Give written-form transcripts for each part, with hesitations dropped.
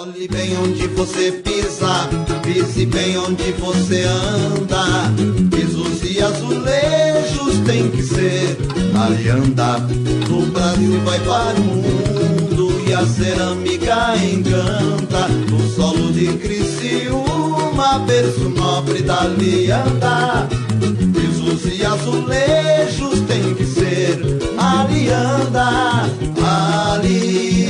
Olhe bem onde você pisa, pise bem onde você anda. Pisos e azulejos tem que ser alianda. O Brasil vai para o mundo e a cerâmica encanta. O solo de Criciúma, berço nobre da alianda. Pisos e azulejos tem que ser alianda, alianda.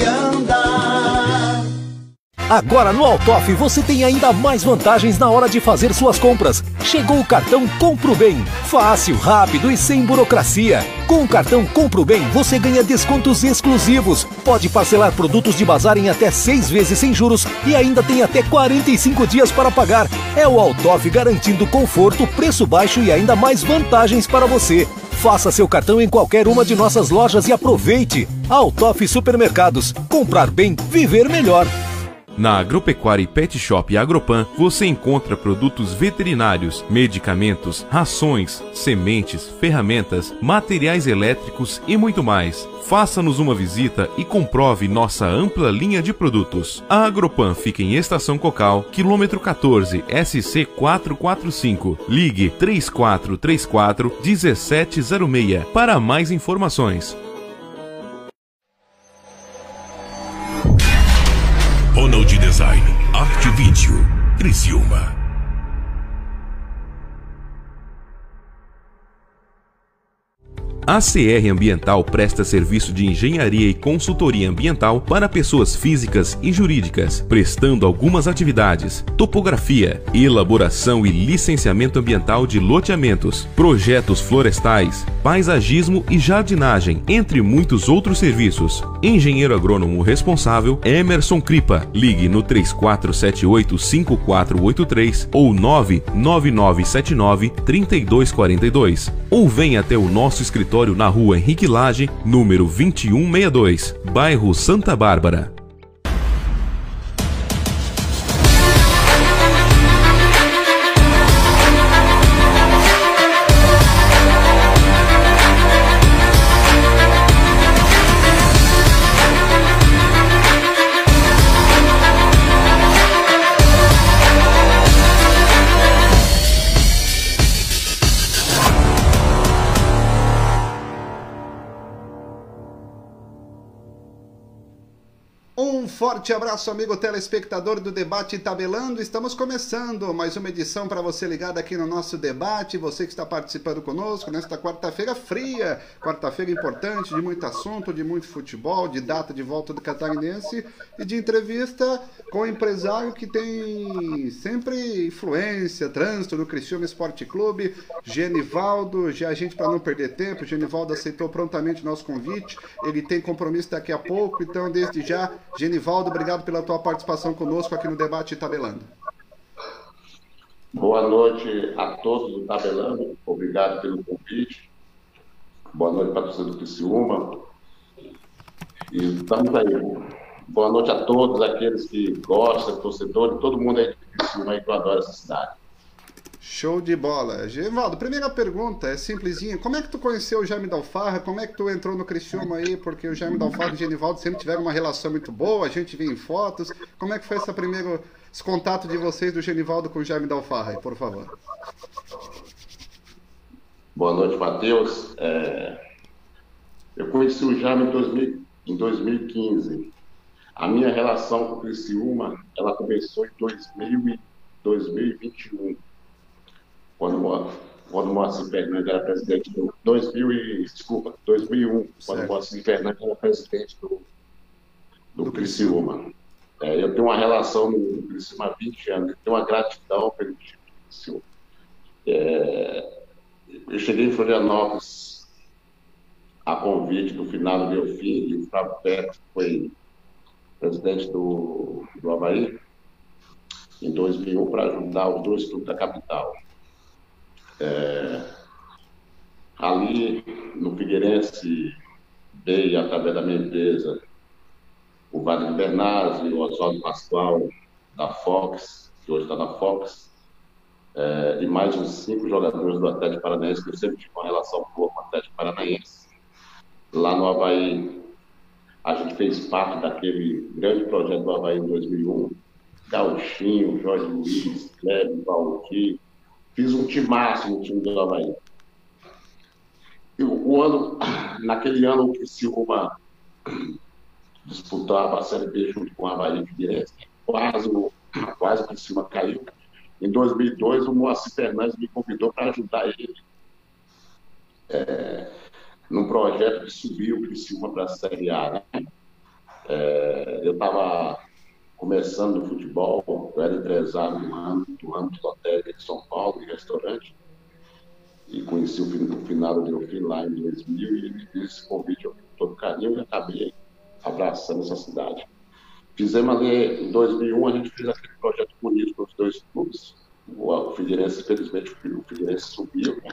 Agora no Autoff você tem ainda mais vantagens na hora de fazer suas compras. Chegou o cartão Compro Bem. Fácil, rápido e sem burocracia. Com o cartão Compro Bem você ganha descontos exclusivos. Pode parcelar produtos de bazar em até 6 vezes sem juros e ainda tem até 45 dias para pagar. É o Autoff garantindo conforto, preço baixo e ainda mais vantagens para você. Faça seu cartão em qualquer uma de nossas lojas e aproveite. Autoff Supermercados. Comprar bem, viver melhor. Na Agropecuária e Pet Shop Agropan, você encontra produtos veterinários, medicamentos, rações, sementes, ferramentas, materiais elétricos e muito mais. Faça-nos uma visita e comprove nossa ampla linha de produtos. A Agropan fica em Estação Cocal, quilômetro 14, SC 445. Ligue 3434-1706 para mais informações. Ronald Design, Arte Vídeo, Criciúma. A CR Ambiental presta serviço de engenharia e consultoria ambiental para pessoas físicas e jurídicas, prestando algumas atividades: topografia, elaboração e licenciamento ambiental de loteamentos, projetos florestais, paisagismo e jardinagem, entre muitos outros serviços. Engenheiro agrônomo responsável, Emerson Cripa. Ligue no 3478-5483 ou 99979-3242. Ou venha até o nosso escritório na rua Henrique Lage, número 2162, bairro Santa Bárbara. Forte abraço, amigo telespectador do Debate Tabelando. Estamos começando mais uma edição para você ligado aqui no nosso debate. Você que está participando conosco nesta quarta-feira fria. Quarta-feira importante, de muito assunto, de muito futebol, de data de volta do Catarinense e de entrevista com um empresário que tem sempre influência, trânsito do Criciúma Esporte Clube, Genivaldo. Já a gente, para não perder tempo, Genivaldo aceitou prontamente o nosso convite. Ele tem compromisso daqui a pouco, então desde já, Genivaldo, obrigado pela tua participação conosco aqui no Debate Tabelando. Boa noite a todos do Tabelando, obrigado pelo convite. Boa noite para a torcida do Criciúma. E estamos aí. Boa noite a todos aqueles que gostam, torcedores, todo mundo aí do Criciúma aí que adora essa cidade. Show de bola. Genivaldo, primeira pergunta é simplesinha. Como é que tu conheceu o Jaime Dall'Farra? Como é que tu entrou no Criciúma aí? Porque o Jaime Dall'Farra e o Genivaldo sempre tiveram uma relação muito boa, a gente vê em fotos. Como é que foi esse primeiro contato de vocês, do Genivaldo com o Jaime Dall'Farra, por favor? Boa noite, Matheus. Eu conheci o Jaime em 2015. A minha relação com o Criciúma, ela começou em 2021. Quando o Moacir Fernandes era presidente do... 2001, certo. Quando o Moacir Fernandes era presidente do Criciúma. Eu tenho uma relação no Criciúma há 20 anos, eu tenho uma gratidão pelo time do Criciúma. Eu cheguei em Florianópolis a convite do final do meu filho, o Fábio Pérez, que foi presidente do Avaí, em 2001, para ajudar os dois clubes da capital. Ali no Figueirense dei, através da minha empresa, o Wagner Bernardo, o Oswaldo Pascoal da Fox, que hoje está na Fox, e mais uns 5 jogadores do Atlético Paranaense, que eu sempre tive uma relação boa com o Atlético Paranaense. Lá no Avaí A gente fez parte daquele grande projeto do Avaí em 2001, Gauchinho, Jorge Luiz, Cléber, Valdir. Fiz um timaço no time do Avaí. Naquele ano, o Criciúma disputava a Série B junto com o Avaí e Figueirense. Quase o Criciúma caiu. Em 2002, o Moacir Fernandes me convidou para ajudar ele num projeto que subiu o Criciúma para a Série A. Né? Eu estava começando no futebol, eu era empresário do âmbito lotérico de São Paulo, em restaurante, e conheci o final do meu filho lá em 2000, e ele me deu esse convite com todo carinho e acabei abraçando essa cidade. Fizemos ali, em 2001, a gente fez aquele projeto bonito para os dois clubes. O Figueirense, infelizmente, o Figueirense subiu, né?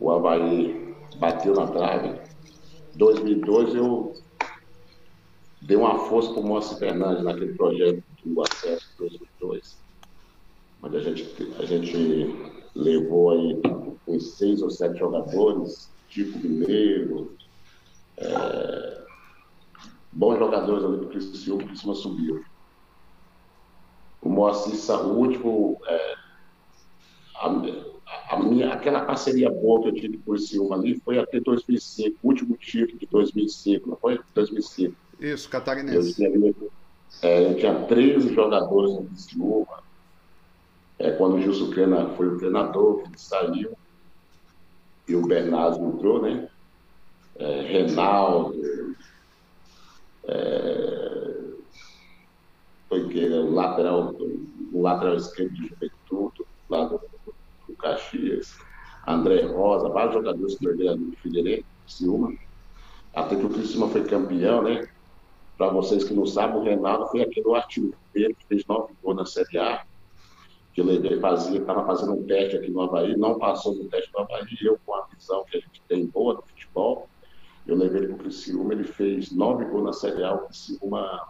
O Avaí bateu na trave. Em 2002, eu dei uma força para o Moacir Fernandes naquele projeto do acesso de 2002, onde a gente levou aí uns 6 ou 7 jogadores, tipo Mineiro, bons jogadores ali do Criciúma, o Criciúma subiu. O Moacir, o último, aquela parceria boa que eu tive com o Criciúma ali foi até 2005, o último título de 2005, não foi? 2005. Isso, catarinense. Eu tinha 13 jogadores no Criciúma. Quando o Gilson Kena foi o treinador, ele saiu, e o Bernardo entrou, né? Renaldo, foi que o lateral esquerdo de Juventude, lá do Caxias, André Rosa, vários jogadores que perderam do Criciúma. Até que o Criciúma foi campeão, né? Para vocês que não sabem, o Renaldo foi aquele artilheiro que fez 9 gols na Série A, que ele estava fazendo um teste aqui no Avaí, não passou no teste do Avaí, eu com a visão que a gente tem boa no futebol, eu levei ele para o Criciúma, ele fez 9 gols na Série A, o Criciúma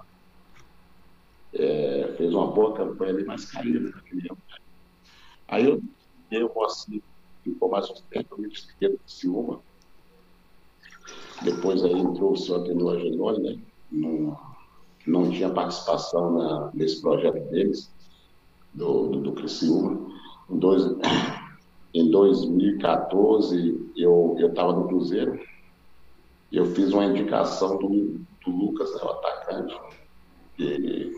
fez uma boa campanha ali, mas caiu naquele ano. Aí eu assim, ficou mais uns tempos, eu me despedi do Criciúma, depois aí entrou o senhor Ateneu Agenor, né? Não tinha participação nesse projeto deles, do Criciúma. Em 2014, eu estava no Cruzeiro, eu fiz uma indicação do Lucas, né, o atacante, que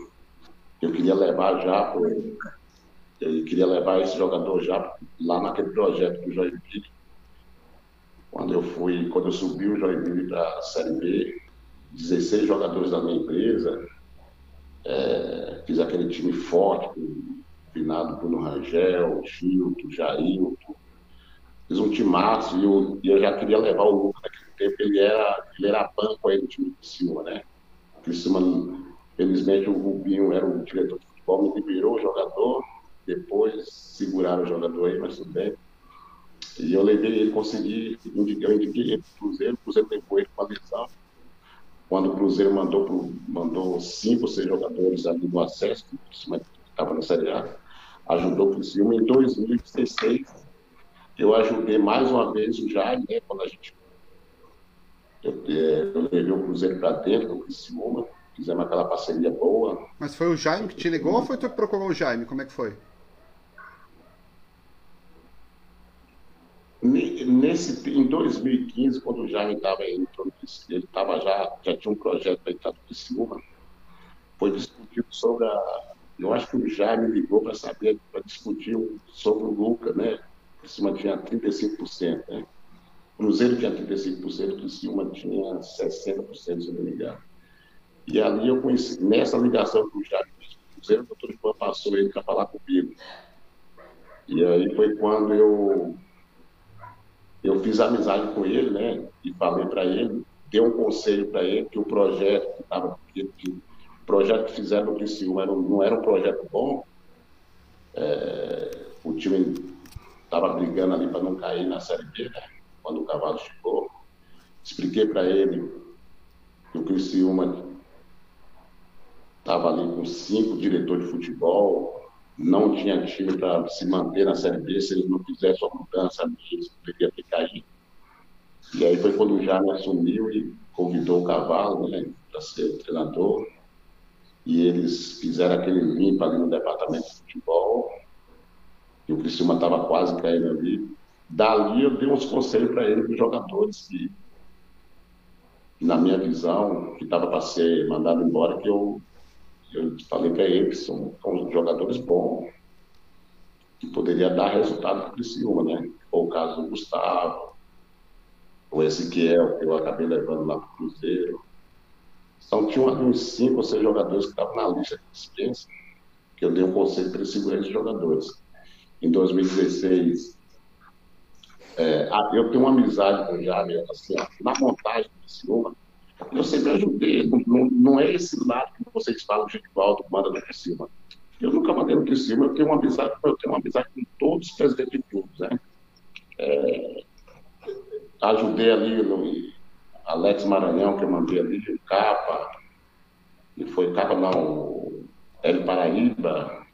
eu queria levar já, eu queria levar esse jogador já lá naquele projeto do Joinville. Quando eu subi o Joinville para a Série B, 16 jogadores da minha empresa, fiz aquele time forte, combinado Bruno Rangel, Chilton, Jailton, fiz um time massa, e eu já queria levar o Lucas naquele tempo, ele era banco aí do time do Criciúma, né? O Criciúma, felizmente, o Rubinho era o diretor de futebol, me liberou o jogador, depois seguraram o jogador aí, mas tudo bem. E eu levei ele, eu indiquei ele para o Cruzeiro levou ele com a lesão. Quando o Cruzeiro mandou 5 ou 6 jogadores ali no acesso, que estava na Série A, ajudou o Criciúma. Em 2016, eu ajudei mais uma vez o Jaime, né? Quando eu levei o Cruzeiro para dentro do Criciúma, fizemos aquela parceria boa. Mas foi o Jaime que te ligou ou foi tu que procurou o Jaime? Como é que foi? Em 2015, quando o Jaime entrou no Criciúma, ele já tinha um projeto para entrar no Criciúma, foi discutido sobre eu acho que o Jaime ligou para discutir sobre o Lucas, né? O Criciúma tinha 35%, né? O Cruzeiro tinha 35%, o Criciúma tinha 60%, se eu não me engano. E ali eu conheci, nessa ligação com o Jaime, o Cruzeiro, o doutor Ivan passou ele para falar comigo. E aí foi quando eu fiz amizade com ele, né? E falei para ele, dei um conselho para ele que o projeto que fizeram no Criciúma não era um projeto bom. O time estava brigando ali para não cair na Série B, né? Quando o Cavalo chegou. Expliquei para ele que o Criciúma estava ali com 5 diretores de futebol. Não tinha time para se manter na Série B, se eles não fizessem a mudança, eles poderiam ter caído. E aí foi quando o Jaime assumiu e convidou o Cavalo, né? para ser o treinador, e eles fizeram aquele limpo ali no departamento de futebol, que o Criciúma estava quase caindo ali. Dali eu dei uns conselhos para ele, para os jogadores, que na minha visão, que estava para ser mandado embora, que eu falei para ele, que são jogadores bons, que poderia dar resultado para o Criciúma, né? Ou o caso do Gustavo, ou Ezequiel, que eu acabei levando lá para o Cruzeiro. Então, tinha uns 5 ou 6 jogadores que estavam na lista de dispensa, que eu dei um conselho para segurar esses jogadores. Em 2016, eu tenho uma amizade com o Jaime, assim, na montagem do Criciúma, eu sempre ajudei, não é esse lado que vocês falam, o Genivaldo manda no Criciúma. Eu nunca mandei no Criciúma, eu tenho uma amizade com todos os presidentes de clubes, né? Ajudei ali no Alex Maranhão, que eu mandei ali, o Capa, e foi Capa não, L Paraíba,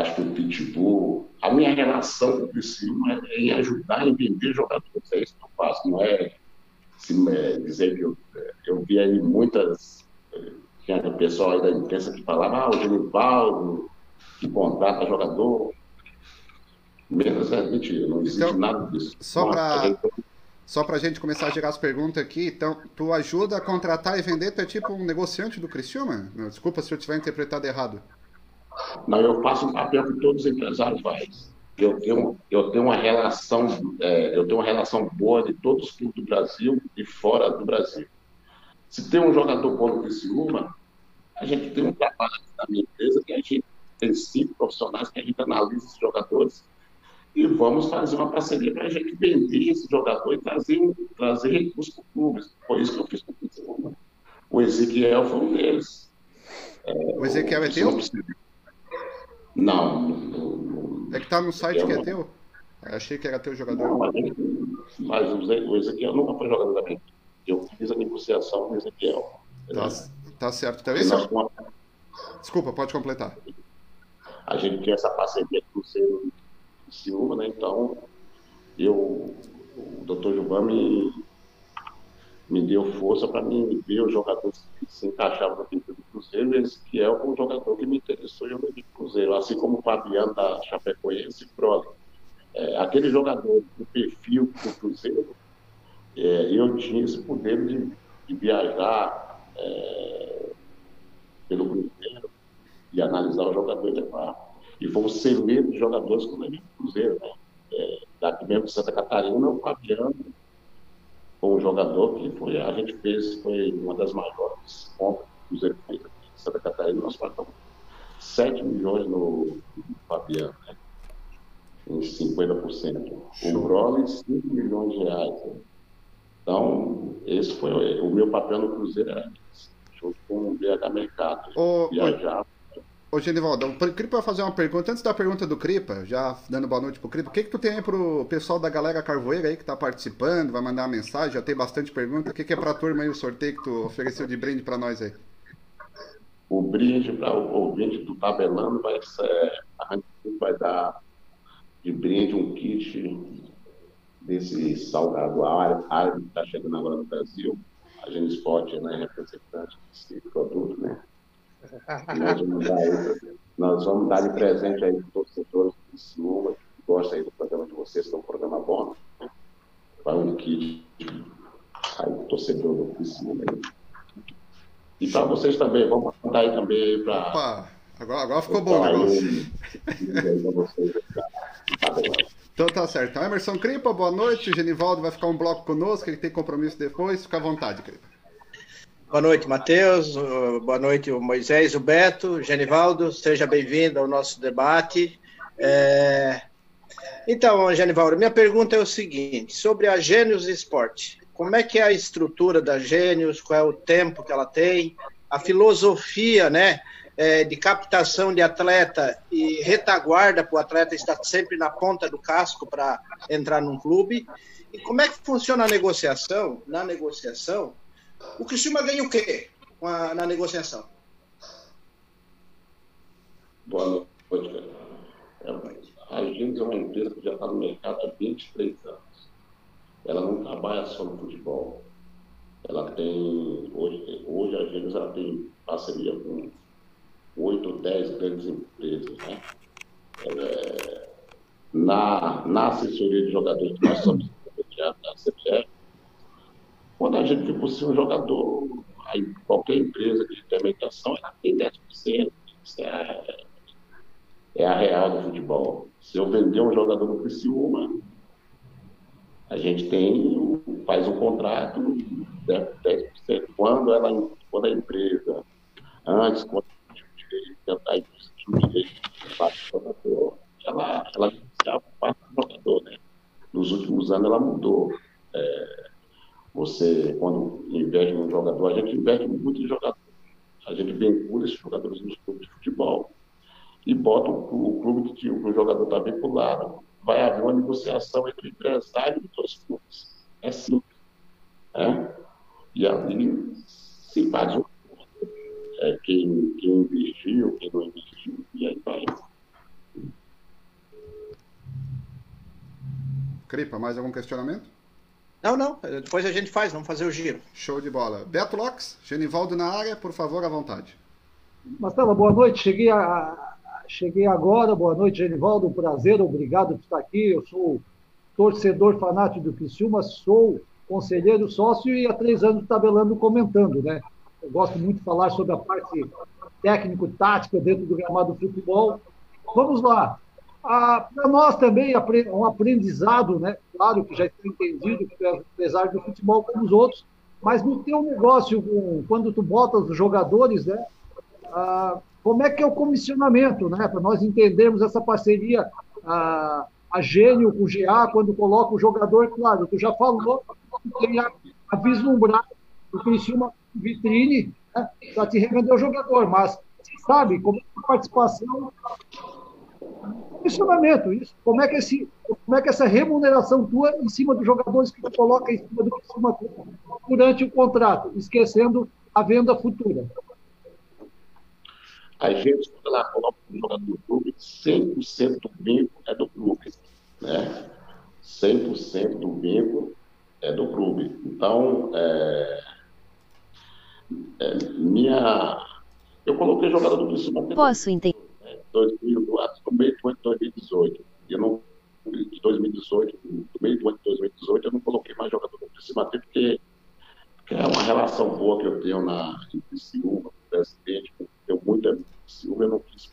acho que o Pitbull. A minha relação com o Criciúma é em ajudar e vender jogadores, é isso que eu faço, não é, assim, dizer que eu vi aí muitas, tinha pessoal aí da imprensa que falava, o Genivaldo, que contrata jogador. Menos é mentira, não existe então, nada disso. Só pra gente começar a gerar as perguntas aqui, então, tu ajuda a contratar e vender, tu é tipo um negociante do Criciúma? Desculpa se eu tiver interpretado errado. Não, eu faço um papel que todos os empresários fazem. Eu tenho uma relação boa de todos os clubes do Brasil e fora do Brasil. Se tem um jogador bom no Criciúma, a gente tem um trabalho na minha empresa que a gente tem 5 profissionais que a gente analisa esses jogadores e vamos fazer uma parceria para a gente vender esse jogador e trazer recursos para o clube. Foi isso que eu fiz com o Criciúma. O Ezequiel foi um deles. O Ezequiel é teu? Não. É que está no site que é teu? Eu achei que era teu jogador. Não, mas o Ezequiel nunca foi jogador da minha. Eu fiz a negociação com o Ezequiel. Tá certo. Então, desculpa, pode completar. A gente tem essa parceria com o Criciúma, né? Então, o Dr. Gilvan me deu força para mim ver os jogadores que se encaixavam no time do Cruzeiro, esse que é o jogador que me interessou e eu vendi para o Cruzeiro, assim como o Fabiano da Chapecoense e Prole. Aquele jogador do perfil do Cruzeiro, eu tinha esse poder de viajar pelo Cruzeiro e analisar o jogador e levar. E foi um celeiro de jogadores que eu levei para o Cruzeiro, né? Daqui mesmo de Santa Catarina, o Fabiano foi um jogador que a gente fez uma das maiores compras que o Cruzeiro fez aqui em Santa Catarina. Nós pagamos 7 milhões no Fabiano, né? Uns 50%. O Broly, 5 milhões de reais. Né? Então, esse foi o meu papel no Cruzeiro, junto com o BH Mercado. Viajar. Ô, Genivaldo, o Cripa fazer uma pergunta. Antes da pergunta do Cripa, já dando boa noite pro Cripa, o que tu tem aí pro pessoal da galera carvoeira aí que tá participando, vai mandar uma mensagem, já tem bastante pergunta. O que é pra turma aí o sorteio que tu ofereceu de brinde pra nós aí? O brinde para o ouvinte do Tabelando vai ser... A gente vai dar de brinde um kit desse salgado árabe que está chegando agora no Brasil. A Gênio Sports, né, é representante desse produto, né? E nós vamos dar de presente aí para os torcedores do Criciúma, que gostam aí do programa de vocês, que é um programa bom, né? Vai um kit aí do torcedor do Criciúma. E para vocês também, vamos mandar aí também para... Opa, agora ficou bom o negócio. Então tá certo. Então, Emerson Cripa, boa noite. O Genivaldo vai ficar um bloco conosco, ele tem compromisso depois. Fica à vontade, Cripa. Boa noite, Matheus. Boa noite, o Moisés, o Beto. Genivaldo, seja bem-vindo ao nosso debate. Então, Genivaldo, minha pergunta é o seguinte, sobre a Gênio Sports. Como é que é a estrutura da Gênio? Qual é o tempo que ela tem? A filosofia, né? De captação de atleta e retaguarda para o atleta estar sempre na ponta do casco para entrar num clube. E como é que funciona a negociação? Na negociação, o Criciúma ganha o quê na negociação? Boa noite. A gente é uma empresa que já está no mercado há 23 anos. Ela não trabalha só no futebol. Ela tem, hoje a Gênio já tem parceria com 8 ou 10 grandes empresas, né? Na assessoria de jogadores que nós somos da CBF, quando a gente possui um jogador, aí qualquer empresa de implementação, ela tem 10%. Isso é a real do futebol. Se eu vender um jogador no Criciúma, a gente faz um contrato, 10%. Quando a empresa, antes, quando tentar discutir o direito de parte do jogador, ela já parte do jogador, né? Nos últimos anos ela mudou. Você, quando investe num jogador, a gente investe muito em jogador. A gente vincula esses jogadores nos clubes de futebol e bota o clube que o jogador está vinculado. Vai haver uma negociação entre o empresário e os dois clubes. É simples. Né? E ali se faz o quem investiu, quem não investiu, e aí vai. Cripa, mais algum questionamento? Não. Depois a gente faz, vamos fazer o giro. Show de bola. Beto Lopes, Genivaldo na área, por favor, à vontade. Marcelo, boa noite. Cheguei agora. Boa noite, Genivaldo. Prazer, obrigado por estar aqui. Eu sou torcedor fanático do Criciúma, sou conselheiro sócio e há 3 anos tabelando, comentando, né? Eu gosto muito de falar sobre a parte técnico-tática dentro do gramado do futebol. Vamos lá. Para nós também é um aprendizado, né? Claro que já está entendido que tu é empresário do futebol como os outros, mas no teu negócio, quando tu botas os jogadores, né? Como é que é o comissionamento, né? Para nós entendermos essa parceria, a Gênio com o GA, quando coloca o jogador, claro, tu já falou, tu tem a vislumbrar, tu conheci uma vitrine, né? Para te revender o jogador, mas sabe como é a participação. Comissionamento, isso. Como é que essa remuneração tua em cima dos jogadores que tu coloca em cima do Criciúma durante o contrato, esquecendo a venda futura? A gente, quando ela coloca o jogador do clube, 100% do vínculo é do clube, né? 100% do vínculo é do clube. Então, eu coloquei o jogador do Criciúma. Posso entender? 2004, no meio do ano de 2018. No meio do ano de 2018, eu não coloquei mais jogador do Criciúma, até porque é uma relação boa que eu tenho em Criciúma, com o presidente, eu tenho muita amiga em Criciúma, eu não quis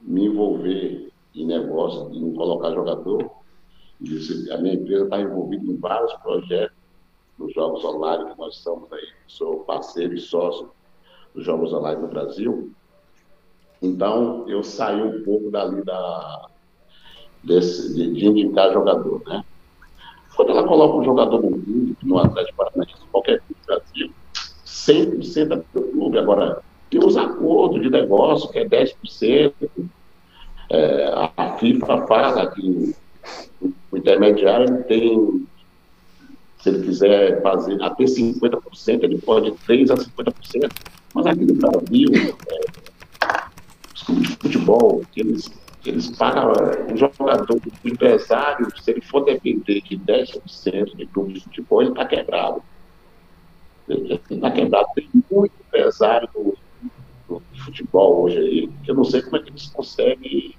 me envolver em negócio, em colocar jogador. A minha empresa está envolvida em vários projetos, nos Jogos Online que nós estamos aí, sou parceiro e sócio dos Jogos Online no Brasil. Então, eu saí um pouco dali de indicar jogador, né? Quando ela coloca um jogador no clube, no Atlético Paranaense, qualquer clube do Brasil, 100% é do clube. Agora, tem os acordos de negócio, que é 10%. A FIFA fala que o intermediário tem, se ele quiser fazer até 50%, ele pode 3% a 50%. Mas aqui no Brasil... de futebol, eles pagam o jogador, o empresário, se ele for depender de 10% de clube de futebol, ele está quebrado. Tem muito empresário do futebol hoje aí, que eu não sei como é que eles conseguem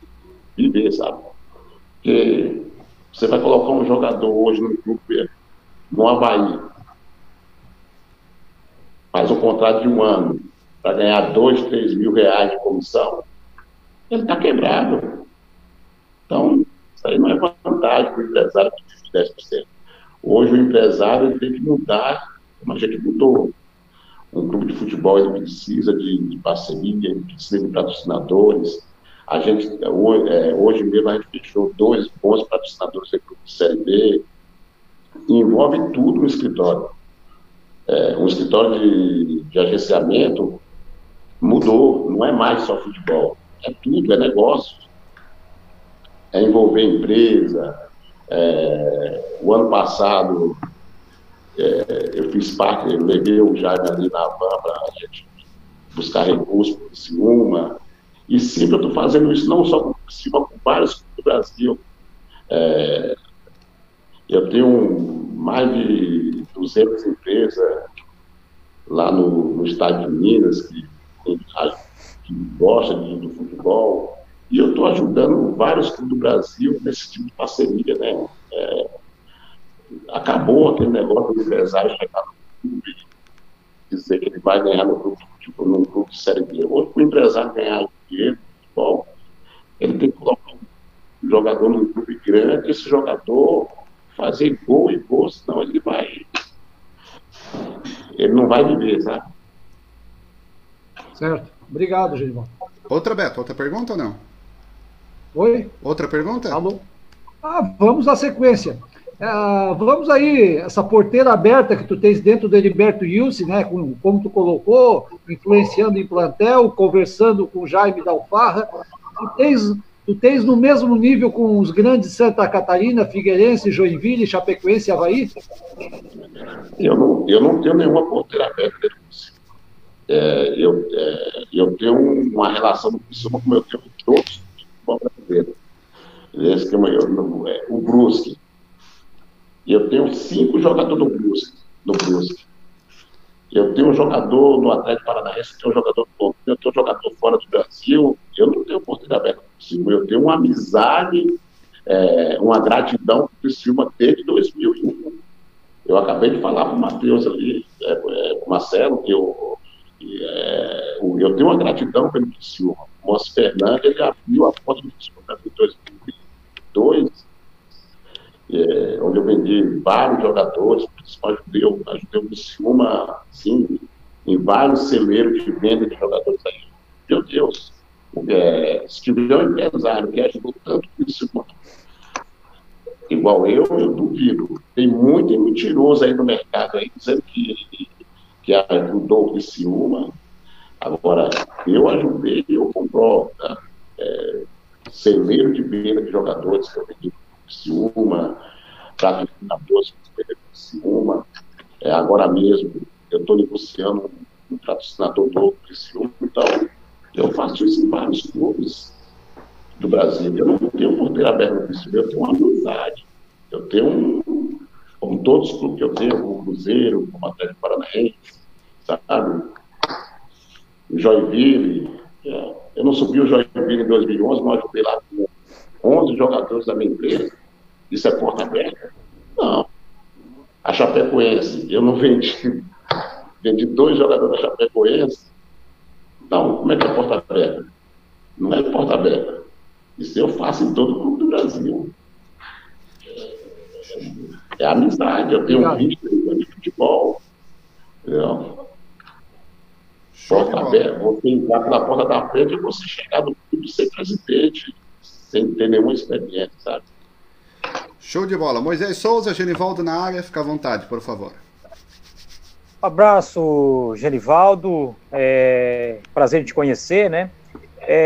viver, sabe? Porque você vai colocar um jogador hoje no clube, no Avaí, faz um contrato de 1 ano, para ganhar 2, 3 mil reais de comissão, ele está quebrado. Então, isso aí não é vantagem para o empresário que diz 10%. Hoje o empresário tem que mudar, como a gente mudou. Um clube de futebol ele precisa de parceria, ele precisa de patrocinadores. A gente, hoje mesmo a gente fechou 2 bons patrocinadores do clube de Série B. E envolve tudo no escritório. Um escritório de agenciamento mudou, não é mais só futebol. É tudo, é negócio. É envolver empresa. O ano passado eu fiz parte, eu levei o Jaime ali na van para a gente buscar recursos para o Criciúma. E sempre eu estou fazendo isso, não só com o Criciúma, com vários do Brasil. Eu tenho mais de 200 empresas lá no estado de Minas, que gosta do futebol. E eu estou ajudando vários clubes do Brasil nesse tipo de parceria, né? Acabou aquele negócio do empresário chegar no clube e dizer que ele vai ganhar no clube, tipo, num clube de Série B. Hoje, para o empresário ganhar dinheiro no futebol, ele tem que colocar um jogador num clube grande, esse jogador fazer gol e gol, senão ele vai... ele não vai viver, sabe? Certo. Obrigado, Genivaldo. Outra, Beto, outra pergunta ou não? Oi? Outra pergunta? Alô? Ah, vamos à sequência. Vamos aí, essa porteira aberta que tu tens dentro do Heriberto Ilse, né, como tu colocou, influenciando em plantel, conversando com o Jaime Dall'Farra. Tu tens no mesmo nível com os grandes Santa Catarina, Figueirense, Joinville, Chapecoense e Avaí? Eu não tenho nenhuma porteira aberta, Ilse. Eu tenho uma relação com o Criciúma como eu tenho com todos os brasileiros. Esse que é o Brusque. Eu tenho 5 jogadores do Brusque. Eu tenho um jogador no Atlético Paranaense, eu tenho um jogador no Autoff, eu tenho um jogador fora do Brasil. Eu não tenho porteira aberta com o Criciúma. Eu tenho uma amizade, uma gratidão que o Criciúma teve em 2001. Eu acabei de falar para o Matheus ali, para o Marcelo, que eu tenho uma gratidão pelo Criciúma. O Moacir Fernandes, ele abriu a porta do Criciúma em 2002, onde eu vendi vários jogadores, ajudei o Criciúma, sim, em vários celeiros de venda de jogadores aí. Meu Deus, se tiver um empresário que ajudou tanto o Criciúma igual eu duvido. Tem muito mentiroso aí no mercado aí, dizendo que ajudou o Criciúma. Agora, eu ajudei e eu compro, tá? Celeiro de venda de jogadores que eu vendi para o Criciúma, patrocinadores que eu vendi para o Criciúma. Agora mesmo, eu estou negociando um patrocinador novo para o Criciúma. Então, eu faço isso em vários clubes do Brasil. Eu não tenho porteira aberta no Criciúma, eu tenho uma amizade. Eu tenho como todos os clubes que eu tenho, como o Cruzeiro, como o Atlético Paranaense, sabe? O Joinville, eu não subi o Joinville em 2011, mas eu fui lá com 11 jogadores da minha empresa. Isso é porta aberta? Não. A Chapecoense, eu não vendi 2 jogadores da Chapecoense. Então, como é que é porta aberta? Não é porta aberta. Isso eu faço em todo o clube do Brasil. É amizade, eu tenho 23 anos de futebol. Porta aberta, você entrar pela porta da frente e você chegar no clube sem presidente, sem ter nenhuma experiência, sabe? Show de bola. Moisés Souza, Genivaldo na área, fica à vontade, por favor. Um abraço, Genivaldo. Prazer em te conhecer, né?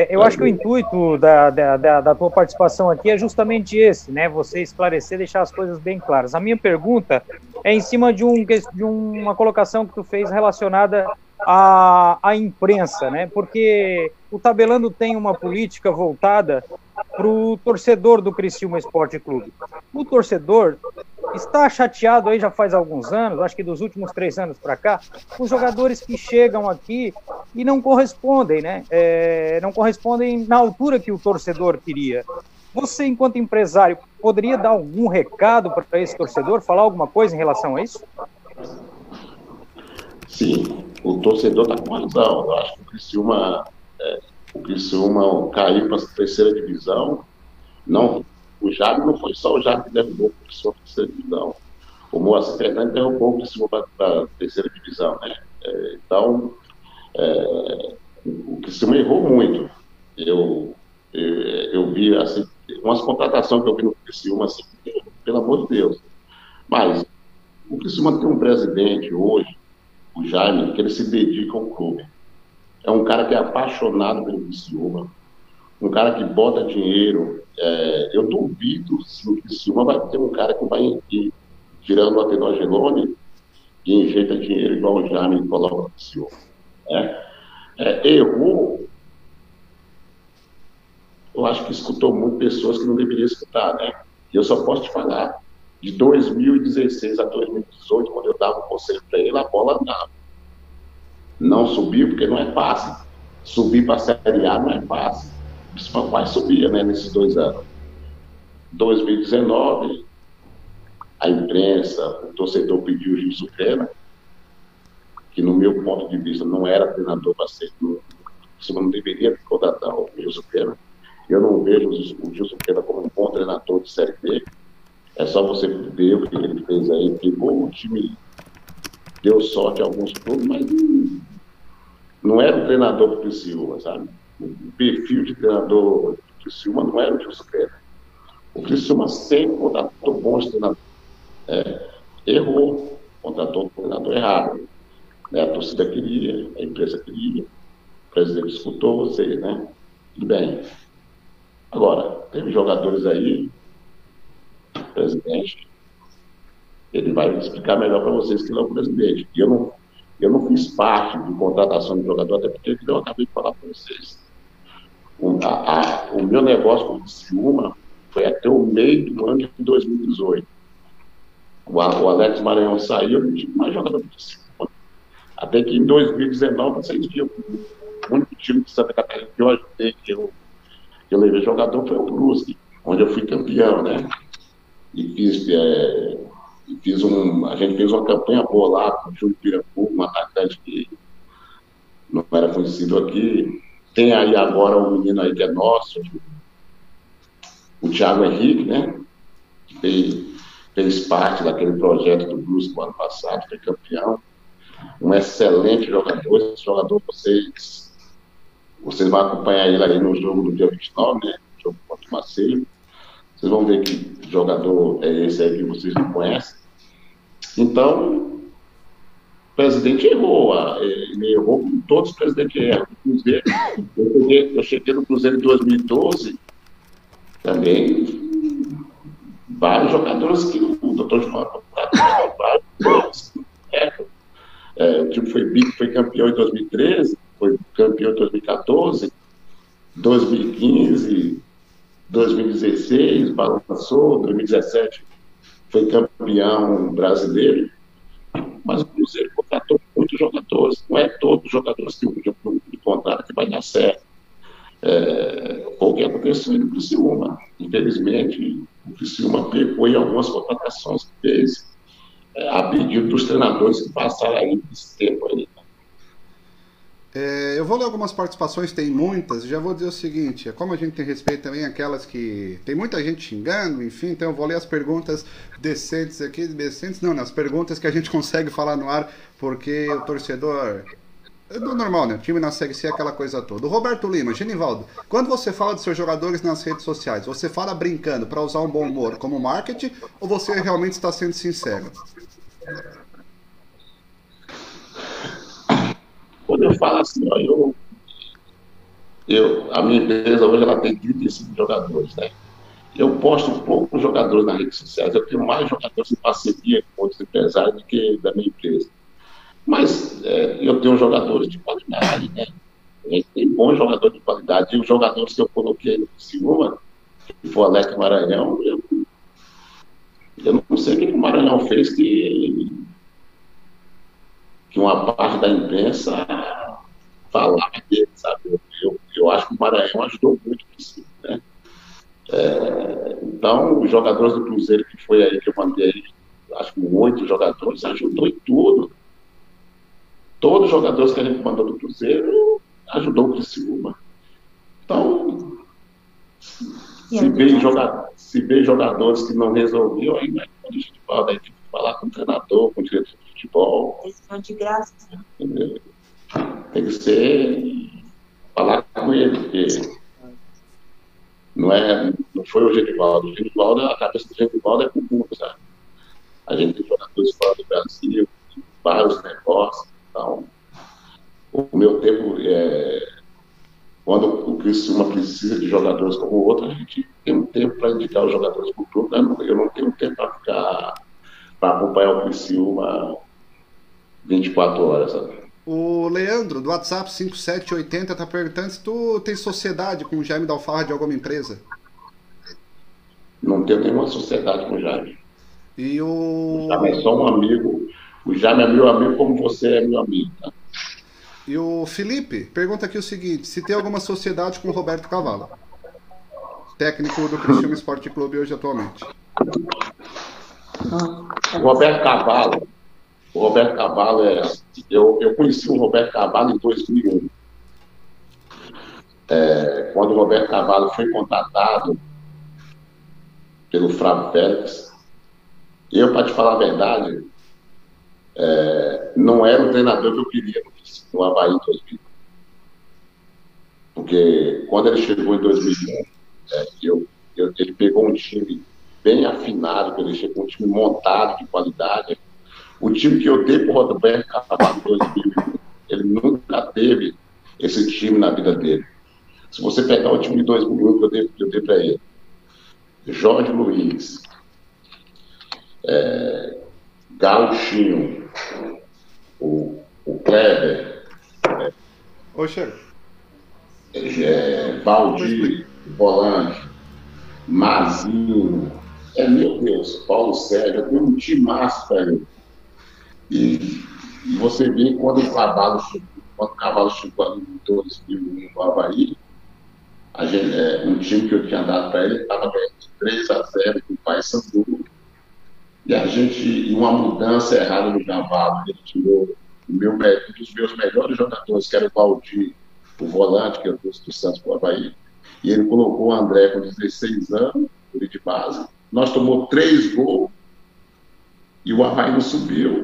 Eu acho que o intuito da tua participação aqui é justamente esse, né? Você esclarecer, deixar as coisas bem claras. A minha pergunta é em cima de uma colocação que tu fez relacionada à imprensa, né? Porque o Tabelando tem uma política voltada para o torcedor do Criciúma Esporte Clube. O torcedor está chateado aí já faz alguns anos, acho que dos últimos 3 anos para cá, com os jogadores que chegam aqui e não correspondem, né? Não correspondem na altura que o torcedor queria. Você, enquanto empresário, poderia dar algum recado para esse torcedor, falar alguma coisa em relação a isso? Sim, o torcedor está com razão. Eu acho que o Criciúma caiu para a 3ª divisão. Não, o Jaime não foi só o Jaime que derrubou o Criciúma para a 3ª divisão. O Moacir Fernandes derrubou o Criciúma para a 3ª divisão, né? Então, o Criciúma errou muito. Eu vi assim, umas contratações que eu vi no Criciúma, assim, pelo amor de Deus. Mas o Criciúma tem um presidente hoje, o Jaime, que ele se dedica ao clube. É um cara que é apaixonado pelo Criciúma, um cara que bota dinheiro. Eu duvido se o Criciúma vai ter um cara que vai tirando o Atenor Geloni e injeta dinheiro igual o Jaime coloca no Criciúma. Eu acho que escutou muito pessoas que não deveriam escutar, né? E eu só posso te falar, de 2016 a 2018, quando eu dava um conselho para ele, a bola dava. Não subiu, porque não é fácil. Subir para a Série A não é fácil. Isso papai subia, né, nesses 2 anos. 2019, a imprensa, o torcedor pediu o Gilson Kena, que no meu ponto de vista não era treinador para ser, você não deveria contratar o Gilson Kena. Eu não vejo o Gilson Kena como um bom treinador de Série B. É só você ver o que ele fez aí, pegou o time, deu sorte a alguns clubes, mas não era um treinador para o Criciúma, sabe? O perfil de treinador do Criciúma não era o Gilson Kena. O Criciúma sempre contratou bons treinadores. Errou, contratou um treinador errado. Né? A torcida queria, a imprensa queria, o presidente escutou você, né? Tudo bem. Agora, teve jogadores aí, o presidente, ele vai explicar melhor para vocês que ele é o presidente. E eu não fiz parte de contratação de jogador, até porque eu acabei de falar para vocês. O meu negócio com o Criciúma foi até o meio do ano de 2018. O Alex Maranhão saiu, eu não tive mais jogador do Criciúma. Até que em 2019, vocês viram, o único time de Santa Catarina que eu ajudei, que eu levei jogador, foi o Brusque, onde eu fui campeão, né? E a gente fez uma campanha boa lá, com o Júlio Piracu, um atacante que não era conhecido aqui. Tem aí agora um menino aí que é nosso, o Thiago Henrique, né? Que fez parte daquele projeto do Brusque no ano passado, foi campeão. Um excelente jogador. Esse jogador, vocês vão acompanhar ele aí no jogo do dia 29, né? Jogo contra o Marcelo. Vocês vão ver que jogador é esse aí que vocês não conhecem. Então, o presidente errou. Ele errou como todos os presidentes erram. Eu cheguei no Cruzeiro em 2012, também. Vários jogadores que o doutor João contratou, vários jogadores que o time foi campeão em 2013, foi campeão em 2014, 2015, 2016, balançou, 2017 foi campeão brasileiro, mas o Cruzeiro contratou muitos jogadores, não é todos os jogadores que o contrato que vai dar certo. Ou que aconteceu no Criciúma. Infelizmente, o Criciúma pegou em algumas contratações que fez a pedido dos treinadores que passaram aí esse tempo aí. Eu vou ler algumas participações, tem muitas, e já vou dizer o seguinte, como a gente tem respeito também àquelas que tem muita gente xingando, enfim, então eu vou ler as perguntas decentes aqui, decentes não, as perguntas que a gente consegue falar no ar, porque o torcedor... É normal, né? O time na Série C é aquela coisa toda. O Roberto Lima, Genivaldo, quando você fala de seus jogadores nas redes sociais, você fala brincando para usar um bom humor como marketing ou você realmente está sendo sincero? Quando eu falo assim, ó, a minha empresa hoje ela tem 35 jogadores, né? Eu posto poucos jogadores nas redes sociais, eu tenho mais jogadores em parceria com outros empresários do que da minha empresa. Mas eu tenho jogadores de qualidade, né? A gente tem bons jogadores de qualidade. E os jogadores que eu coloquei no Criciúma, que foi o Alex Maranhão, eu não sei o que o Maranhão fez que uma parte da imprensa falava dele, sabe? Eu acho que o Maranhão ajudou muito o Criciúma, né? Então, os jogadores do Cruzeiro, que foi aí que eu mandei, acho que 8 jogadores, ajudou em tudo. Todos os jogadores que a gente mandou do Cruzeiro ajudou o Criciúma. Então, se vem jogadores que não resolviam, aí não é com o futebol, daí tem que falar com o treinador, com o diretor de futebol. Eles são de graça. Entendeu? Tem que falar com ele, porque não foi o Genivaldo. A cabeça do Genivaldo é comum, sabe? A gente tem jogadores fora do Brasil, vários negócios. Então, o meu tempo quando o Criciúma precisa de jogadores como o outro, a gente tem um tempo para indicar os jogadores para o clube, né? Eu não tenho tempo para ficar para acompanhar o Criciúma 24 horas, sabe? O Leandro, do WhatsApp 5780, está perguntando se tu tem sociedade com o Jaime Dall'Farra de alguma empresa. Não tenho nenhuma sociedade com o Jaime. E o Jaime é só um amigo. O Jaime é meu amigo como você é meu amigo. Né? E o Felipe pergunta aqui o seguinte, se tem alguma sociedade com o Roberto Cavalo, técnico do Criciúma Esporte Clube hoje atualmente. O Roberto Cavalo é... Eu conheci o Roberto Cavalo em 2001. Quando o Roberto Cavalo foi contratado pelo Flávio Félix, eu, para te falar a verdade, não era o treinador que eu queria no Avaí em 2001. Porque quando ele chegou em 2001, ele pegou um time bem afinado, ele chegou um time montado de qualidade. O time que eu dei para o Roberto Cavalo em 2001, ele nunca teve esse time na vida dele. Se você pegar o time de 2001 que eu dei para ele, Jorge Luiz, Gauchinho, o Kleber, Valdir, Volante, Mazinho, meu Deus, Paulo Sérgio, tem um time massa para ele. E você vê quando o Cavalo chegou em 2001 no Avaí, um time que eu tinha dado para ele estava ganhando 3-0 com o Paysandu. E a gente, uma mudança errada no Cavalo, ele tirou um dos meus melhores jogadores, que era o Valdir, o volante, que eu trouxe do Santos para o Avaí. E ele colocou o André com 16 anos, ele de base. Nós tomou 3 gols e o Avaí não subiu.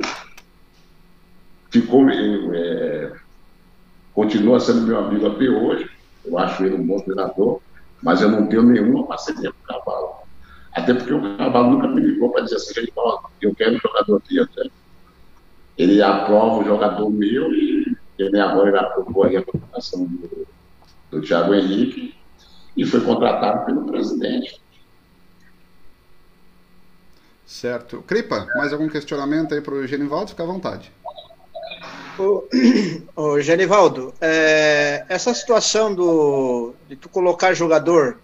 Continua sendo meu amigo até hoje. Eu acho ele um bom treinador, mas eu não tenho nenhuma parceria com o Cavalo. Até porque o Cavalo nunca me ligou para dizer assim, eu quero um jogador aqui até. Ele aprova o jogador meu e ele agora aprovou a contratação do Thiago Henrique e foi contratado pelo presidente. Certo. Cripa, mais algum questionamento aí para o Genivaldo? Fica à vontade. Ô, Genivaldo, essa situação de tu colocar jogador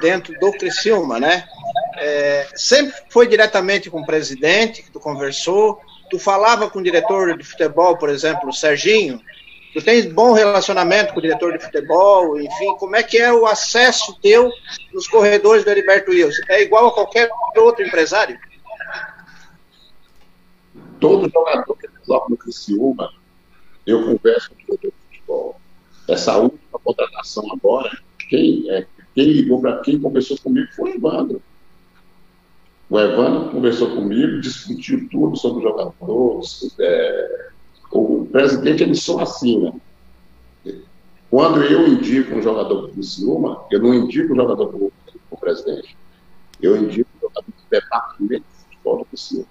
dentro do Criciúma, né? Sempre foi diretamente com o presidente que tu conversou, tu falava com o diretor de futebol, por exemplo, o Serginho, tu tens bom relacionamento com o diretor de futebol, enfim, como é que é o acesso teu nos corredores do Heriberto Wilson? É igual a qualquer outro empresário? Todo jogador que desloca no Criciúma, eu converso com o diretor de futebol. Essa última contratação agora, quem ligou para quem conversou comigo foi o Evandro. O Evandro conversou comigo, discutiu tudo sobre o jogador. O presidente, ele só assina. Quando eu indico um jogador para o Criciúma, eu não indico o jogador para o presidente. Eu indico o jogador para o departamento de futebol do Criciúma.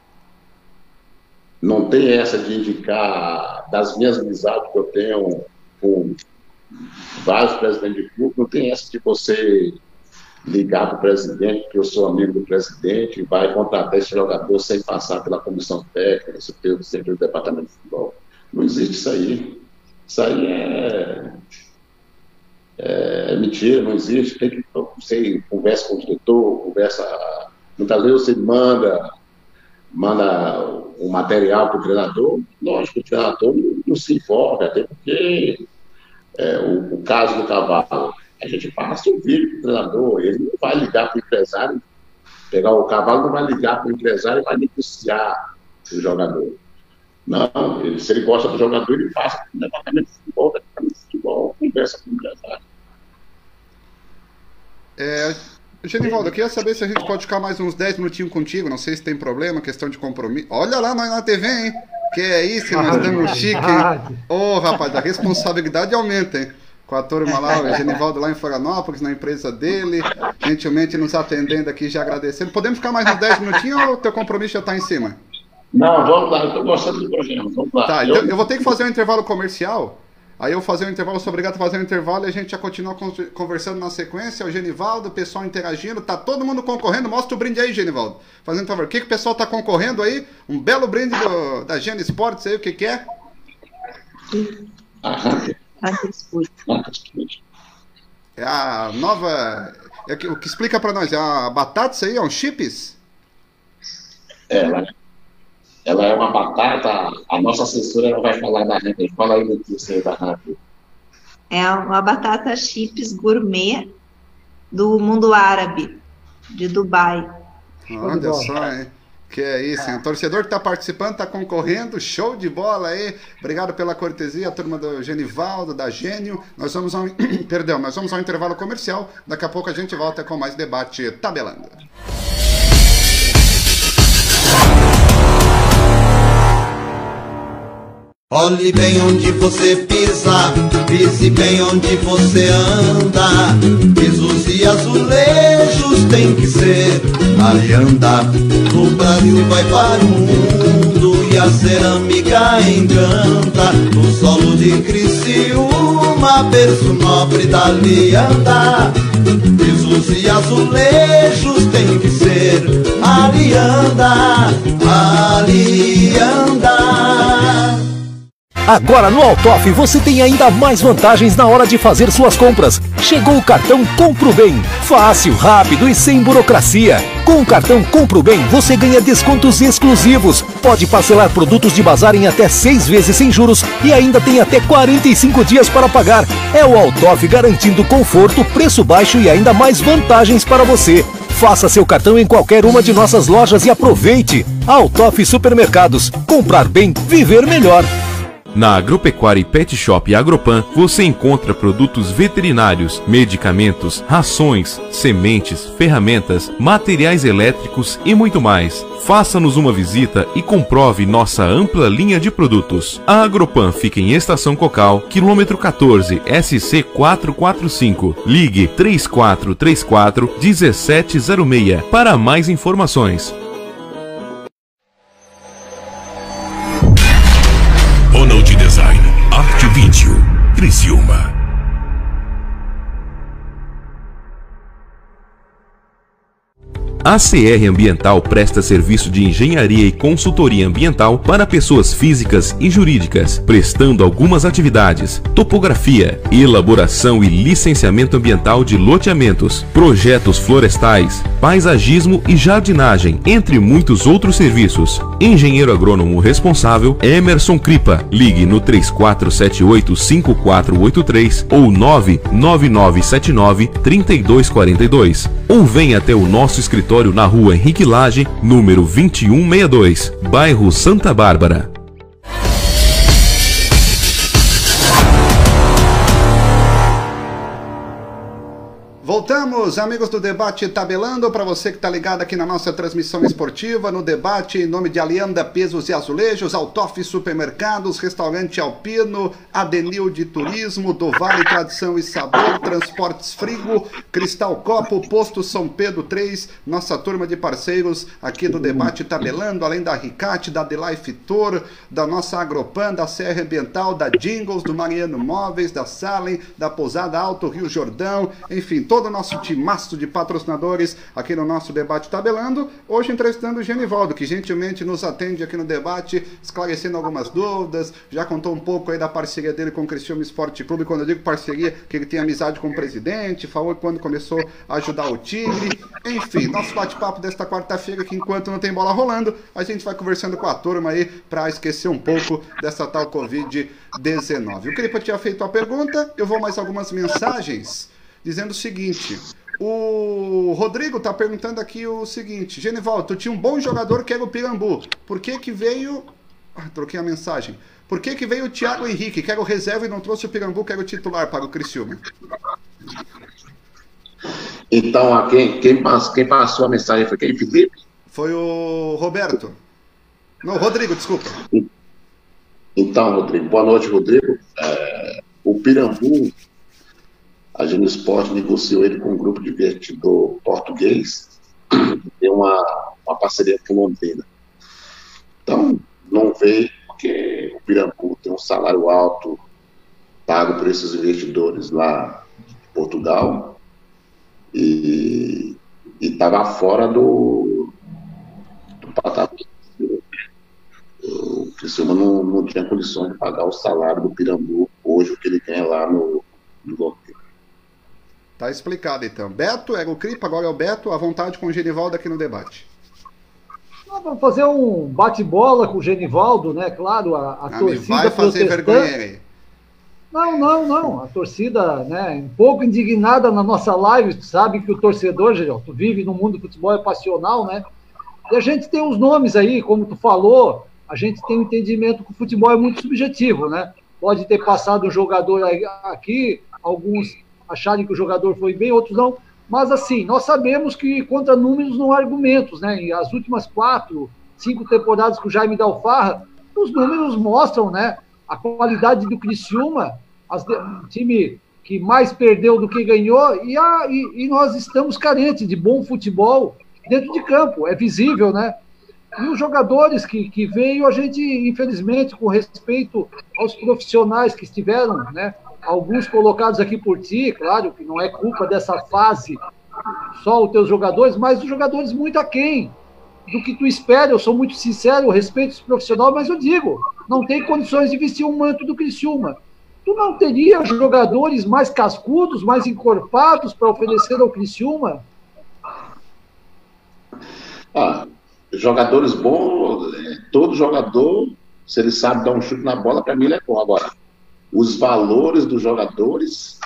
Não tem essa de indicar das minhas amizades que eu tenho com vários presidentes de clube, não tem essa de você ligar para o presidente, que eu sou amigo do presidente, e vai contratar esse jogador sem passar pela comissão técnica, sem pelo departamento de futebol. Não existe isso aí. Isso aí é mentira, não existe. Tem que você conversa com o diretor, conversa. Muitas vezes você manda o material para o treinador, lógico, o treinador não se envolve, até porque o caso do Cavalo, a gente passa o vídeo para o treinador, ele não vai ligar para o empresário, pegar o Cavalo não vai ligar para o empresário e vai negociar o jogador. Não, se ele gosta do jogador, ele passa para o departamento de futebol, conversa com o empresário. Genivaldo, eu queria saber se a gente pode ficar mais uns 10 minutinhos contigo, não sei se tem problema, questão de compromisso. Olha lá, nós na TV, hein? Que é isso, nós estamos chique, hein? Ô, rapaz, a responsabilidade aumenta, hein? Com a turma lá, o Genivaldo lá em Florianópolis, na empresa dele, gentilmente nos atendendo aqui, já agradecendo. Podemos ficar mais uns 10 minutinhos ou o teu compromisso já está em cima? Não, vamos lá, eu estou gostando do programa, vamos lá. Tá, então eu vou ter que fazer um intervalo comercial. Aí eu vou fazer um intervalo, sou obrigado a fazer um intervalo e a gente já continua conversando na sequência. O Genivaldo, o pessoal interagindo, tá todo mundo concorrendo. Mostra o brinde aí, Genivaldo. Fazendo um favor, o que o pessoal tá concorrendo aí? Um belo brinde da Gênio Sports aí, o que é? É a nova... o que explica pra nós, é a batata isso aí? É um chips? É, Ela é uma batata. A nossa assessora não vai falar da renda. Fala aí do que você da rádio. É uma batata chips gourmet do mundo árabe, de Dubai. Olha só, hein? Que é isso, hein? O torcedor que está participando, está concorrendo, show de bola aí. Obrigado pela cortesia, a turma do Genivaldo, da Gênio. Nós vamos ao perdão, nós vamos ao intervalo comercial. Daqui a pouco a gente volta com mais debate tabelando. Olhe bem onde você pisa, pise bem onde você anda. Pisos e azulejos tem que ser Alianda. O Brasil vai para o mundo e a cerâmica encanta. O solo de Criciúma, berço nobre da Alianda. Pisos e azulejos tem que ser Alianda, Alianda. Agora no Autoff você tem ainda mais vantagens na hora de fazer suas compras. Chegou o cartão Compro Bem. Fácil, rápido e sem burocracia. Com o cartão Compro Bem você ganha descontos exclusivos. Pode parcelar produtos de bazar em até 6 vezes sem juros e ainda tem até 45 dias para pagar. É o Autoff garantindo conforto, preço baixo e ainda mais vantagens para você. Faça seu cartão em qualquer uma de nossas lojas e aproveite. Autoff Supermercados. Comprar bem, viver melhor. Na Agropecuária e Pet Shop Agropan, você encontra produtos veterinários, medicamentos, rações, sementes, ferramentas, materiais elétricos e muito mais. Faça-nos uma visita e comprove nossa ampla linha de produtos. A Agropan fica em Estação Cocal, quilômetro 14, SC 445. Ligue 3434 1706 para mais informações. Criciúma. A CR Ambiental presta serviço de engenharia e consultoria ambiental para pessoas físicas e jurídicas, prestando algumas atividades: topografia, elaboração e licenciamento ambiental de loteamentos, projetos florestais, paisagismo e jardinagem, entre muitos outros serviços. Engenheiro agrônomo responsável Emerson Cripa. Ligue no 3478-5483 ou 99979-3242. Ou venha até o nosso escritório na rua Henrique Lage, número 2162, bairro Santa Bárbara. Voltamos, amigos do Debate Tabelando, para você que está ligado aqui na nossa transmissão esportiva, no debate, em nome de Alianda Pesos e Azulejos, Autoff Supermercados, Restaurante Alpino, Adenil de Turismo, do Vale Tradição e Sabor, Transportes Frigo, Cristal Copo, Posto São Pedro 3, nossa turma de parceiros aqui do Debate Tabelando, além da Ricate, da The Life Tour, da nossa Agropan, da CR Ambiental, da Jingles, do Mariano Móveis, da Salem, da Pousada Alto Rio Jordão, enfim, todo o nosso timaço de patrocinadores aqui no nosso Debate Tabelando. Hoje entrevistando o Genivaldo, que gentilmente nos atende aqui no debate, esclarecendo algumas dúvidas. Já contou um pouco aí da parceria dele com o Criciúma Esporte Clube. Quando eu digo parceria, que ele tem amizade com o presidente, falou quando começou a ajudar o Tigre. Enfim, nosso bate-papo desta quarta-feira, que enquanto não tem bola rolando, a gente vai conversando com a turma aí para esquecer um pouco dessa tal Covid-19. O Cripa tinha feito a pergunta, eu vou mais algumas mensagens dizendo o seguinte. O Rodrigo está perguntando aqui o seguinte: Genivaldo, tu tinha um bom jogador que era o Pirambu. Por que que veio... Ah, troquei a mensagem. Por que que veio o Thiago Henrique, que era o reserva, e não trouxe o Pirambu, que era o titular, para o Criciúma? Então, quem passou a mensagem foi quem, Felipe? Foi o Roberto. Não, Rodrigo, desculpa. Então, Rodrigo, boa noite, Rodrigo. O Pirambu... A Gênio Sports negociou ele com um grupo de investidor português e tem uma parceria com Londrina. Então, não veio, porque o Pirambu tem um salário alto pago por esses investidores lá de Portugal e estava fora do patamar. O Criciúma não tinha condições de pagar o salário do Pirambu hoje, o que ele ganha lá no Londrina. Tá explicado, então. Beto, era o Cripa, agora é o Beto, à vontade com o Genivaldo aqui no debate. fazer um bate-bola com o Genivaldo, né? Claro, a torcida vai fazer vergonha. Não. A torcida, né, um pouco indignada na nossa live. Tu sabe que o torcedor, Geraldo, tu vive no mundo do futebol, é passional, né? E a gente tem os nomes aí, como tu falou, a gente tem um entendimento que o futebol é muito subjetivo, né? Pode ter passado um jogador aqui, alguns acharem que o jogador foi bem, outros não. Mas assim, nós sabemos que contra números não há argumentos, né? E as últimas 4, 5 temporadas com o Jaime Dall'Farra, os números mostram, né, a qualidade do Criciúma, um time que mais perdeu do que ganhou, e nós estamos carentes de bom futebol dentro de campo, é visível, né? E os jogadores que veio, a gente, infelizmente, com respeito aos profissionais que estiveram, né? Alguns colocados aqui por ti, claro, que não é culpa dessa fase, só os teus jogadores, mas os jogadores muito aquém do que tu espera. Eu sou muito sincero, eu respeito esse profissional, mas eu digo, não tem condições de vestir um manto do Criciúma. Tu não teria jogadores mais cascudos, mais encorpados para oferecer ao Criciúma? Ah, jogadores bons, todo jogador, se ele sabe dar um chute na bola, para mim ele é bom. Agora, os valores dos jogadores,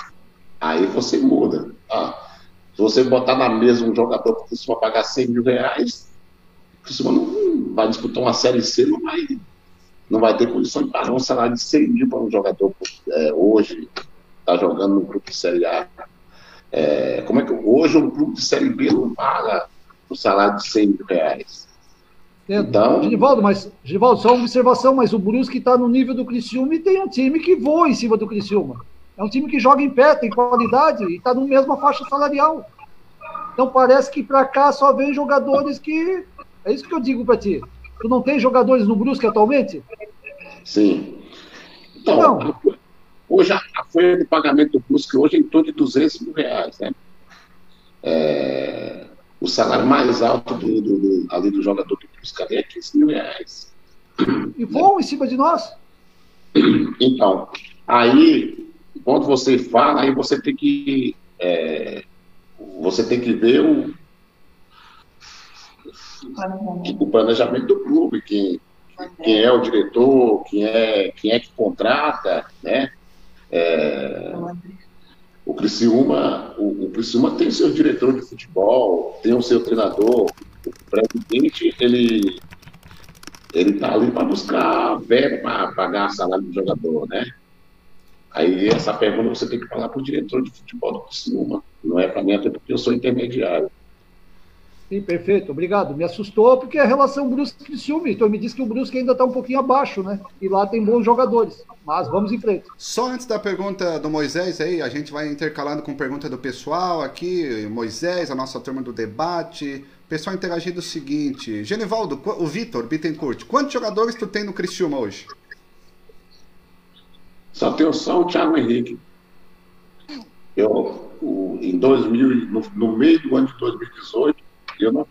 aí você muda. Ah, se você botar na mesa um jogador que costuma pagar 100 mil reais, Criciúma não vai disputar uma Série C, não vai ter condição de pagar um salário de 100 mil para um jogador hoje está jogando no clube de Série A. Como é que hoje um clube de Série B não paga um salário de 100 mil reais? Então, Genivaldo, só uma observação, mas o Brusque está no nível do Criciúma e tem um time que voa em cima do Criciúma. É um time que joga em pé, tem qualidade e está na mesma faixa salarial. Então parece que para cá só vem jogadores que... É isso que eu digo para ti. Tu não tem jogadores no Brusque atualmente? Sim. Então, hoje a folha de pagamento do Brusque hoje é em torno de 200 mil reais, né? O salário mais alto do jogador do Brusque é 15 mil reais. E bom em cima de nós? Então, aí, quando você fala, aí você tem que ver o planejamento do clube, quem é o diretor, quem é que contrata, né? O Criciúma tem seu diretor de futebol, tem o seu treinador, o presidente, ele tá ali para buscar verba para pagar salário do jogador, né? Aí essa pergunta você tem que falar para o diretor de futebol do Criciúma, não é para mim, até porque eu sou intermediário. Sim, perfeito, obrigado. Me assustou porque a relação Brusque-Criciúma, então me diz que o Brusque ainda está um pouquinho abaixo, né? E lá tem bons jogadores, mas vamos em frente. Só antes da pergunta do Moisés aí, a gente vai intercalando com pergunta do pessoal aqui, Moisés, a nossa turma do debate, pessoal interagindo o seguinte, Genivaldo, o Vitor Bittencourt, quantos jogadores tu tem no Criciúma hoje? Só o Thiago Henrique. No meio do ano de 2018, eu não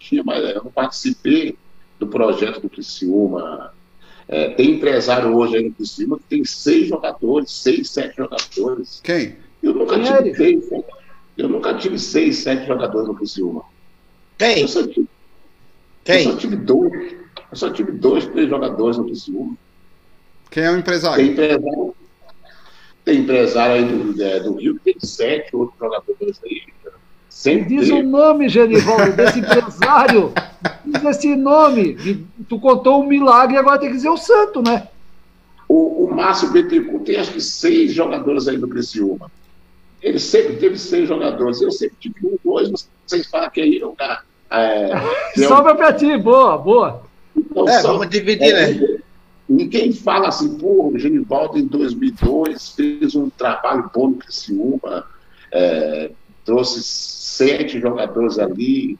participei do projeto do Criciúma. Tem empresário hoje aí no Criciúma que tem 6, 7 jogadores. Quem? Eu nunca tive 6, 7 jogadores no Criciúma. Quem? Eu só tive 2, 3 jogadores no Criciúma. Quem é o empresário? Tem empresário aí do Rio que tem 7, 8 jogadores aí. Sempre. Diz o nome, Genivaldo, desse empresário. Diz esse nome. Tu contou um milagre e agora tem que dizer o santo, né? O Márcio Bittencourt tem acho que 6 jogadores aí do Criciúma. Ele sempre teve 6 jogadores. Eu sempre tive 1, 2, não sei se fala que aí eu, cara. Sobra pra ti, boa. Então, vamos dividir, né? Ninguém fala assim, pô, o Genivaldo em 2002 fez um trabalho bom no Criciúma. Trouxe 7 jogadores ali,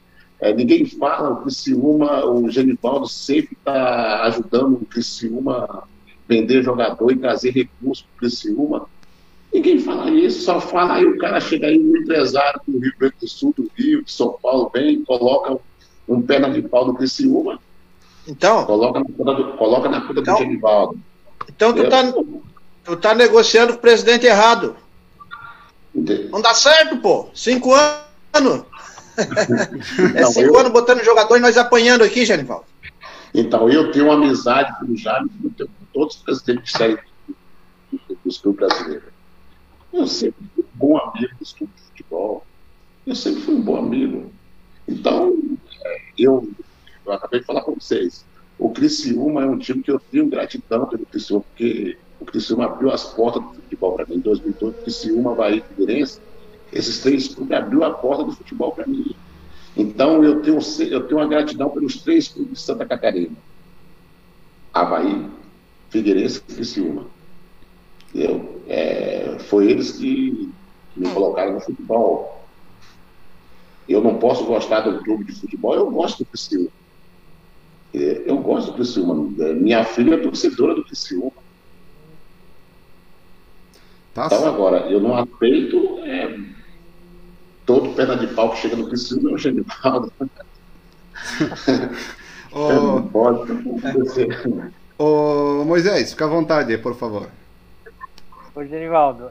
ninguém fala, o Genivaldo sempre está ajudando o Criciúma a vender jogador e trazer recursos para o Criciúma. Ninguém fala isso, só fala aí, o cara chega aí, um empresário do Rio Grande do Sul, do Rio, de São Paulo, vem, coloca um perna de pau no Criciúma, então, coloca na conta do Genivaldo. Então tu tá negociando com o presidente errado. Não dá certo, pô. 5 anos. 5 anos botando jogador e nós apanhando aqui, Genivaldo. Então, eu tenho uma amizade com o Jaime, com todos os presidentes que saem do clube brasileiro. Eu sempre fui um bom amigo dos clubes de futebol. Eu sempre fui um bom amigo. Então, eu acabei de falar com vocês. O Criciúma é um time que eu tenho gratidão pelo Criciúma, porque o Criciúma abriu as portas do futebol para mim. Em 2012, Criciúma, Avaí e Figueirense, esses três clubes abriu a porta do futebol para mim. Então, eu tenho uma gratidão pelos três clubes de Santa Catarina. Avaí, Figueirense e Criciúma. Foi eles que me colocaram no futebol. Eu não posso gostar do clube de futebol, eu gosto do Criciúma. Eu gosto do Criciúma. Minha filha é torcedora do Criciúma. Tá, então, agora, eu não aceito... Todo perna de pau que chega no Criciúma é o Genivaldo. Moisés, fica à vontade, por favor. Ô, Genivaldo,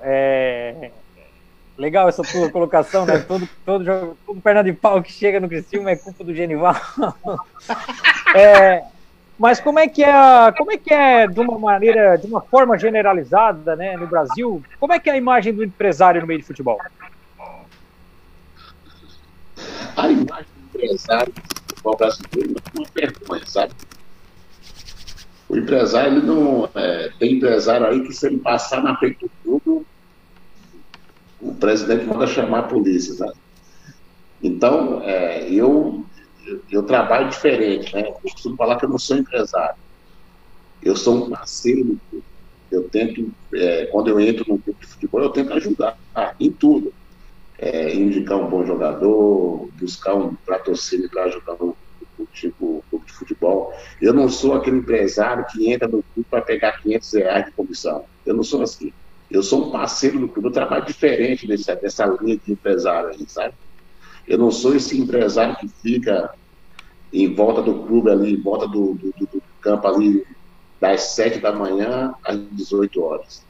legal essa tua colocação, né? Todo perna de pau que chega no Criciúma é culpa do Genivaldo. Mas como é que é de uma maneira, de uma forma generalizada, né, no Brasil, como é que é a imagem do empresário no meio de futebol? A imagem do empresário do futebol brasileiro é uma vergonha, sabe? O empresário, ele não... tem empresário aí que, se ele passar na frente do clube, o presidente manda chamar a polícia, sabe? Então, eu trabalho diferente, né? Eu costumo falar que eu não sou empresário. Eu sou um parceiro do clube. Eu tento, quando eu entro num clube de futebol, eu tento ajudar em tudo. Indicar um bom jogador, buscar um patrocínio para ajudar o clube de futebol. Eu não sou aquele empresário que entra no clube para pegar R$500 de comissão. Eu não sou assim. Eu sou um parceiro do clube. Eu trabalho diferente dessa linha de empresário aí, sabe? Eu não sou esse empresário que fica em volta do clube ali, em volta do campo ali, das 7 da manhã às 18 horas.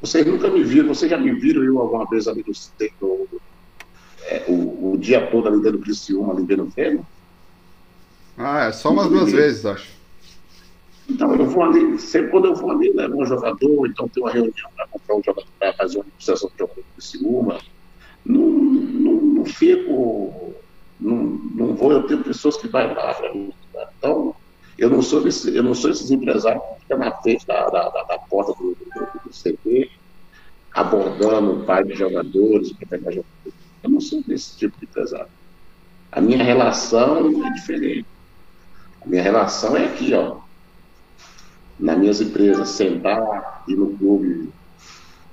Vocês nunca me viram, vocês já me viram eu alguma vez ali no centro, o dia todo ali dentro do Criciúma, ali dentro do Vênus? Ah, só umas 2 vezes, acho. Então, eu vou ali, sempre quando eu vou ali, levo um jogador, então tem uma reunião para comprar um jogador, para fazer uma negociação de jogador do Criciúma. Não fico, não vou, eu tenho pessoas que vai lá para mim. Tá? Então, eu não sou esses empresários que ficam na frente da porta do CT, abordando o pai de jogadores, para pegar jogadores. Eu não sou desse tipo de empresário. A minha relação é diferente. A minha relação é aqui, ó. Nas minhas empresas, sentar, ir no clube,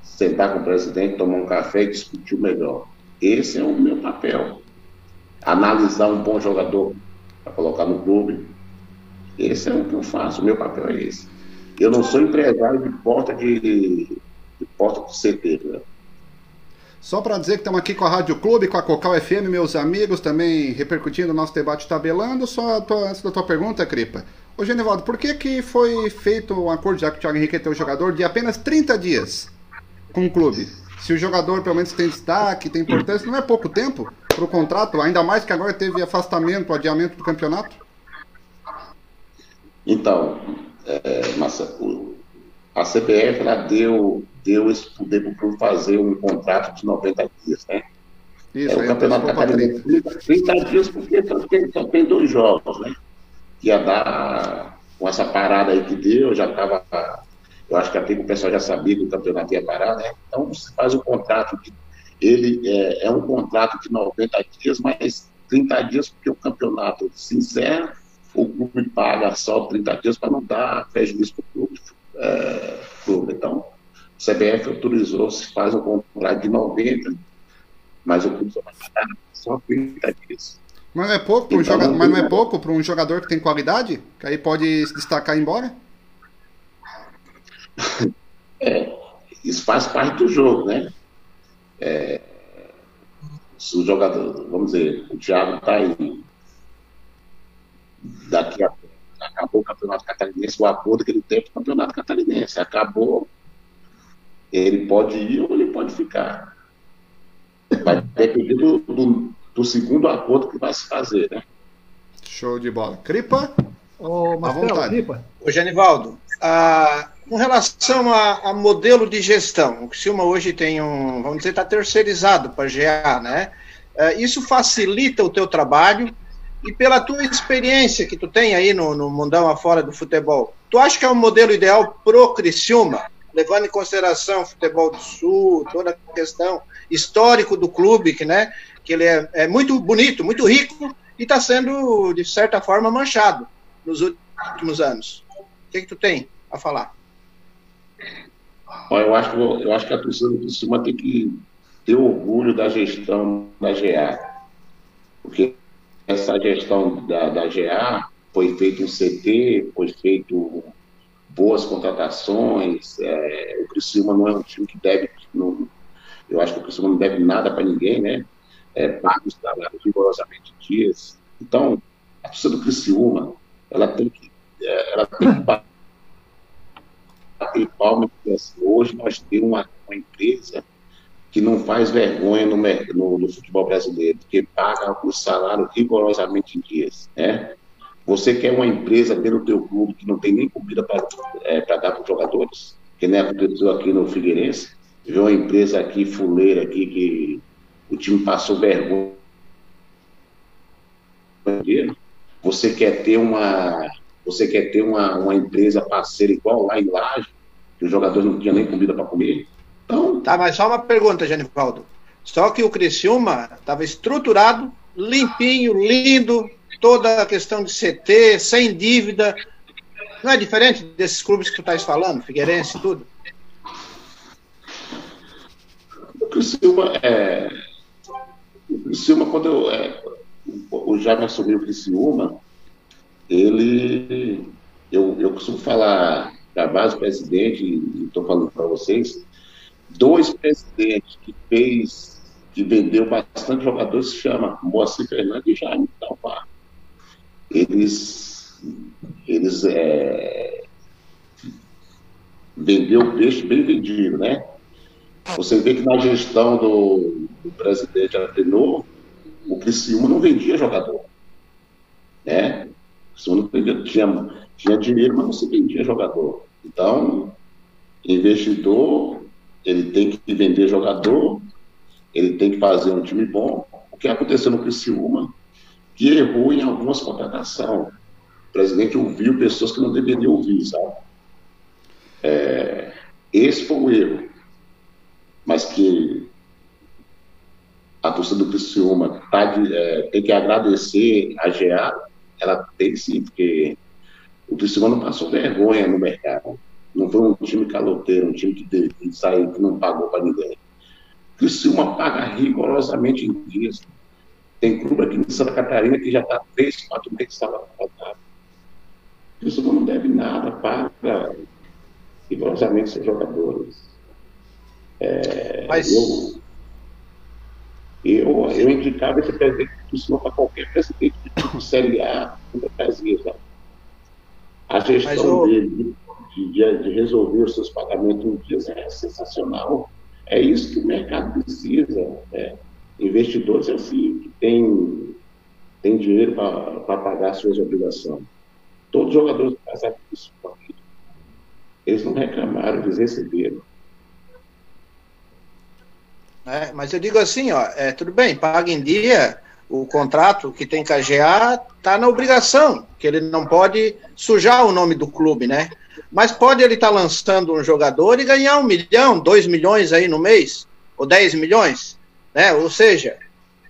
sentar com o presidente, tomar um café e discutir o melhor. Esse é o meu papel. Analisar um bom jogador para colocar no clube. Esse é o que eu faço, o meu papel é esse. Eu não sou empresário de porta do CT, né? Só para dizer que estamos aqui com a Rádio Clube, com a Cocal FM, meus amigos, também repercutindo o nosso debate tabelando. Só antes da tua pergunta, Cripa. Ô, Genivaldo, por que foi feito um acordo, já que o Thiago Henrique é teu jogador, de apenas 30 dias com o clube? Se o jogador pelo menos tem destaque, tem importância, não é pouco tempo para o contrato? Ainda mais que agora teve afastamento, adiamento do campeonato? Então, a CBF ela deu esse poder para o clube fazer um contrato de 90 dias, né? Isso, o campeonato catarinense 30 dias porque só tem 2 jogos, né? Que ia dar com essa parada aí que deu, já estava... Eu acho que até que o pessoal já sabia que o campeonato ia parar, né? Então, você faz o contrato, ele é um contrato de 90 dias, mas 30 dias porque o campeonato se encerra, o clube paga só 30 dias para não dar prejuízo para o clube. Então, o CBF autorizou, se faz um contrato de 90, mas o clube só vai pagar só 30 dias. Mas não é pouco para um jogador que tem qualidade? Que aí pode se destacar e ir embora? Isso faz parte do jogo, né? Se o jogador, vamos dizer, o Thiago está aí, daqui a pouco acabou o campeonato catarinense, o acordo que ele tem para o campeonato catarinense acabou, ele pode ir ou ele pode ficar, vai depender do segundo acordo que vai se fazer, né? Show de bola. Cripa, Ô, Marcelo, Cripa. Ô, Genivaldo, com relação a modelo de gestão, o Criciúma hoje tem um, vamos dizer, está terceirizado para a GA, né? Isso facilita o teu trabalho e pela tua experiência que tu tem aí no mundão afora do futebol, tu acha que é um modelo ideal pro Criciúma, levando em consideração o futebol do Sul, toda a questão histórico do clube, que, né, que ele é muito bonito, muito rico e está sendo, de certa forma, manchado nos últimos anos. O que, é que tu tem a falar? Bom, eu acho que a torcida do Criciúma tem que ter orgulho da gestão da GA, porque essa gestão da GA foi feito um CT, foi feito boas contratações. O Criciúma não é um time que deve, não, eu acho que o Criciúma não deve nada para ninguém, né? Paga os salários rigorosamente dias. Então, a torcida do Criciúma, ela tem que bater palma. Hoje nós temos uma empresa que não faz vergonha no futebol brasileiro, porque paga o salário rigorosamente em dias, né? Você quer uma empresa dentro do teu clube que não tem nem comida para dar para os jogadores, que nem aconteceu aqui no Figueirense. Tive uma empresa aqui, fuleira aqui, que o time passou vergonha. Você quer ter uma empresa parceira igual lá em Laje, que os jogadores não tinham nem comida para comer? Então... Tá, mas só uma pergunta, Genivaldo. Só que o Criciúma estava estruturado, limpinho, lindo, toda a questão de CT, sem dívida. Não é diferente desses clubes que tu estás falando, Figueirense e tudo? O Criciúma é... O Criciúma, quando o Jaime assumiu o Criciúma, ele... Eu costumo falar da base do presidente, e estou falando para vocês... Dois presidentes que vendeu bastante jogadores, se chama Moacir Fernandes e Jaime Dall'Farra. Eles vendeu o peixe bem vendido, né? Você vê que na gestão do presidente Atenor, o Criciúma não vendia jogador, né? O Criciúma não vendia, tinha dinheiro, mas não se vendia jogador. Então, investidor... Ele tem que vender jogador, ele tem que fazer um time bom. O que aconteceu no Criciúma, que errou em algumas contratações. O presidente ouviu pessoas que não deveriam ouvir, sabe? Esse foi o erro. Mas que a torcida do Criciúma tem que agradecer a GA, ela tem sim, porque o Criciúma não passou vergonha no mercado. Não foi um time caloteiro, um time que saiu, que não pagou para ninguém. Criciúma paga rigorosamente em dias. Tem clube aqui em Santa Catarina que já está 3, 4 meses de salário faltado. Criciúma não deve nada, paga rigorosamente seus jogadores. Mas... Eu indicava esse presidente do Criciúma para qualquer presidente que consegue a Brasil, sabe? A gestão dele... De resolver os seus pagamentos em dias é sensacional. É isso que o mercado precisa, né? Investidores assim que tem dinheiro para pagar suas obrigações. Todos os jogadores passaram por isso, eles não reclamaram, eles receberam. Mas eu digo assim, ó, tudo bem, paga em dia. O contrato que tem com a GA está na obrigação, que ele não pode sujar o nome do clube, né? Mas pode ele estar lançando um jogador e ganhar 1 milhão, 2 milhões aí no mês, ou 10 milhões, né? Ou seja,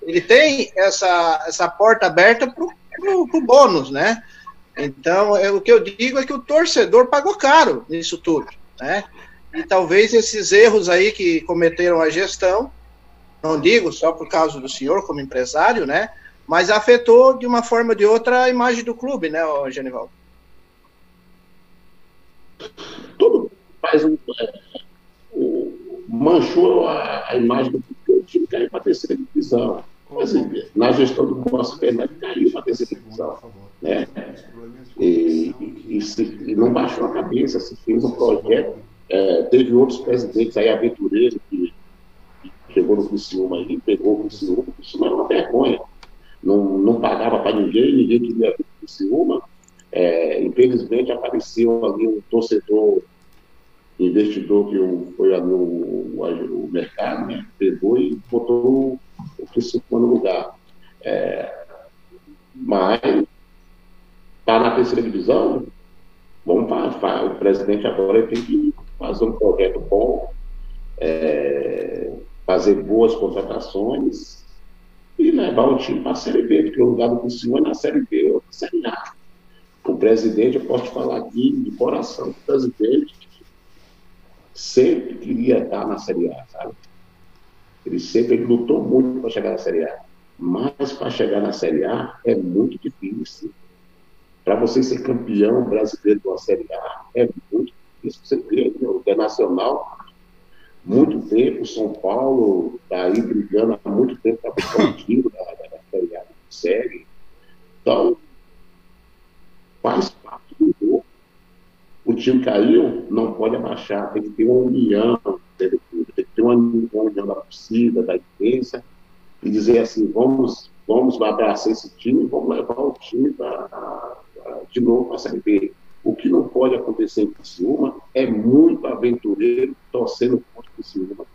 ele tem essa porta aberta para o bônus, né? Então, o que eu digo é que o torcedor pagou caro nisso tudo, né? E talvez esses erros aí que cometeram a gestão, não digo só por causa do senhor como empresário, né? Mas afetou de uma forma ou de outra a imagem do clube, né, Genivaldo? Tudo faz manchou a imagem do clube, o time caiu para a terceira divisão. Mas na gestão do Moacir Fernandes caiu para a terceira divisão, né? E não baixou a cabeça, se fez um projeto. Teve outros presidentes aí, aventureiros, que chegou no Criciúma e pegou o Criciúma. Isso não era uma vergonha. Não pagava para ninguém queria vir para o Criciúma. infelizmente apareceu ali um torcedor, investidor que foi ali o mercado, né? Pegou e botou o Criciúma no lugar. Mas está na terceira divisão, bom, o presidente agora tem que fazer um projeto bom, fazer boas contratações e levar o time para a Série B, porque o lugar do Criciúma é na Série B, ou na Série A. O presidente, eu posso te falar aqui de coração, o presidente sempre queria estar na Série A, sabe? Ele lutou muito para chegar na Série A, mas para chegar na Série A é muito difícil. Para você ser campeão brasileiro de uma Série A é muito difícil. Você tem o Internacional muito tempo, São Paulo está aí brigando há muito tempo para buscar um tiro da Série A, da Série. Então, faz parte do jogo. O time caiu, não pode abaixar, tem que ter uma união, tem que ter uma união da torcida, da imprensa, e dizer assim, vamos abraçar esse time, vamos levar o time de novo para a Série B. O que não pode acontecer em Criciúma é muito aventureiro torcendo contra o Criciúma.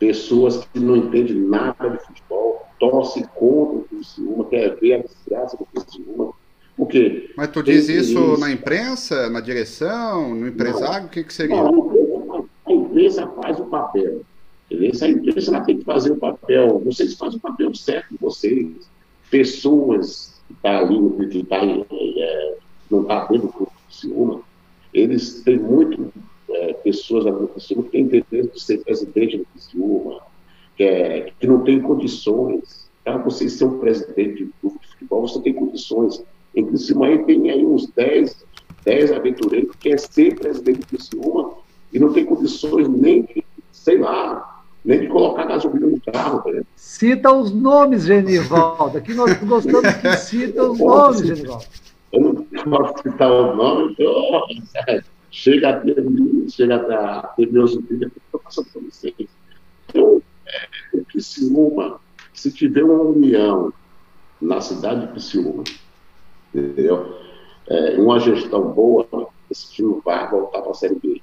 Pessoas que não entendem nada de futebol, torcem contra o Criciúma, quer ver a desgraça do Criciúma. Por quê? Mas tu diz isso na imprensa, na direção, no empresário? Não. O que seria? Não, a imprensa faz o papel. A imprensa ela tem que fazer o papel. Vocês fazem o papel certo, vocês. Pessoas que estão ali, que não estão dentro do grupo do Criciúma, eles têm muito pessoas ali no Criciúma que têm interesse de ser presidente do Criciúma, que não tem condições. Para você ser um presidente de grupo de futebol, você tem condições. Em Criciúma aí tem aí uns 10 aventureiros que querem ser presidente do Criciúma e não tem condições nem de, sei lá, nem de colocar gasolina no carro. Né? Cita os nomes, Genivaldo. Aqui nós gostamos que cita os nomes, Genivaldo. Eu não posso citar os nomes, então chega até mim, chega até meus amigos, eu estou passando por vocês. Então, o Criciúma, se tiver uma união na cidade de Criciúma, entendeu? Uma gestão boa, esse time vai voltar para a Série B.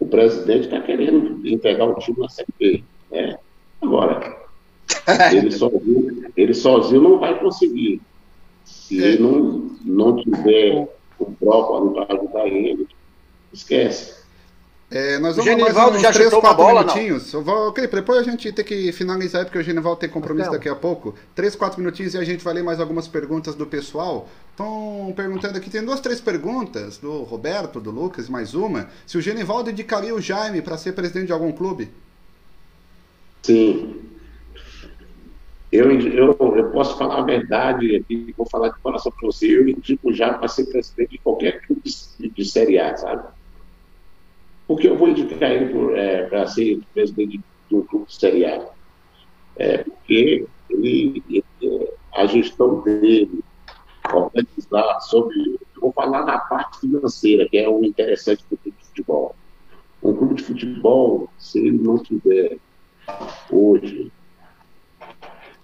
O presidente está querendo entregar o time na Série B, né? Agora, ele sozinho não vai conseguir. Se ele não tiver o próprio para ajudar ele, esquece. Nós vamos Genivaldo mais uns 3, 4 minutinhos. Depois a gente tem que finalizar, porque o Genivaldo tem compromisso daqui a pouco. 3, 4 minutinhos e a gente vai ler mais algumas perguntas do pessoal. Estão perguntando aqui, tem 2, 3 perguntas do Roberto, do Lucas, mais uma. Se o Genivaldo indicaria o Jaime para ser presidente de algum clube? Sim. Eu posso falar a verdade aqui, vou falar de coração para você. Eu indico o Jaime para ser presidente de qualquer clube de Série A, sabe? Porque eu vou indicar ele para ser presidente de um clube de Série A. Porque a gestão dele, organizar sobre. Eu vou falar na parte financeira, que é o interessante do clube de futebol. Um clube de futebol, se ele não tiver hoje,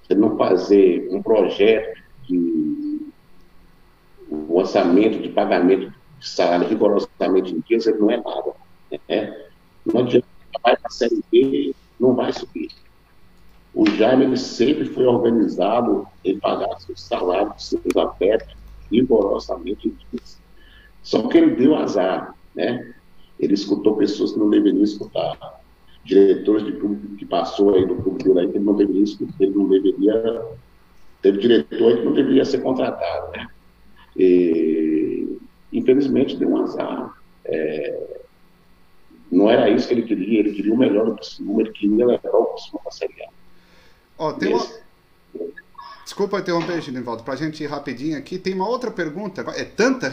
se ele não fazer um projeto de um orçamento de pagamento de salário rigorosamente em dias, ele não é nada. Não adianta, vai para a Série B, não vai subir. O Jaime ele sempre foi organizado em pagar seus salários, seus atletas, rigorosamente. Só que ele deu azar, né? Ele escutou pessoas que não deveriam escutar, diretores de clube que passou aí no clube dele, que ele não deveria escutar, ele não deveria. Teve diretor que não deveria ser contratado, né? E, infelizmente, deu um azar. Não era isso que ele queria o melhor do Criciúma, ele queria levar o Criciúma para a Série A. Ó, tem uma... Desculpa interromper, Genivaldo, para a gente ir rapidinho aqui, tem uma outra pergunta, é tanta,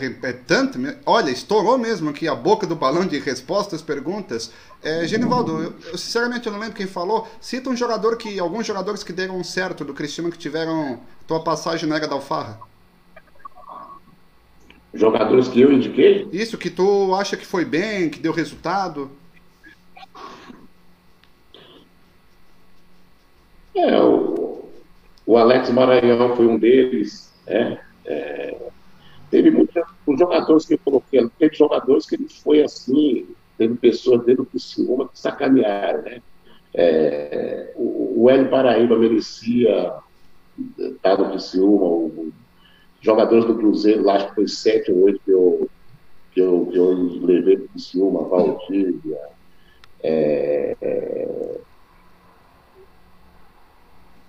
olha, estourou mesmo aqui a boca do balão de respostas, perguntas. Genivaldo, eu sinceramente eu não lembro quem falou, cita um jogador que, alguns jogadores que deram certo do Criciúma, que tiveram tua passagem na era Dall'Farra. Jogadores que eu indiquei? Isso, que tu acha que foi bem, que deu resultado? O Alex Maranhão foi um deles, né? Teve muita jogadores que eu coloquei, teve jogadores que ele foi assim, teve pessoas dentro do Criciúma que sacanearam, né? O Hélio Paraíba merecia estar no Criciúma, jogadores do Cruzeiro lá, acho que foi 7 ou 8 que eu levei para o Criciúma, Valdívia,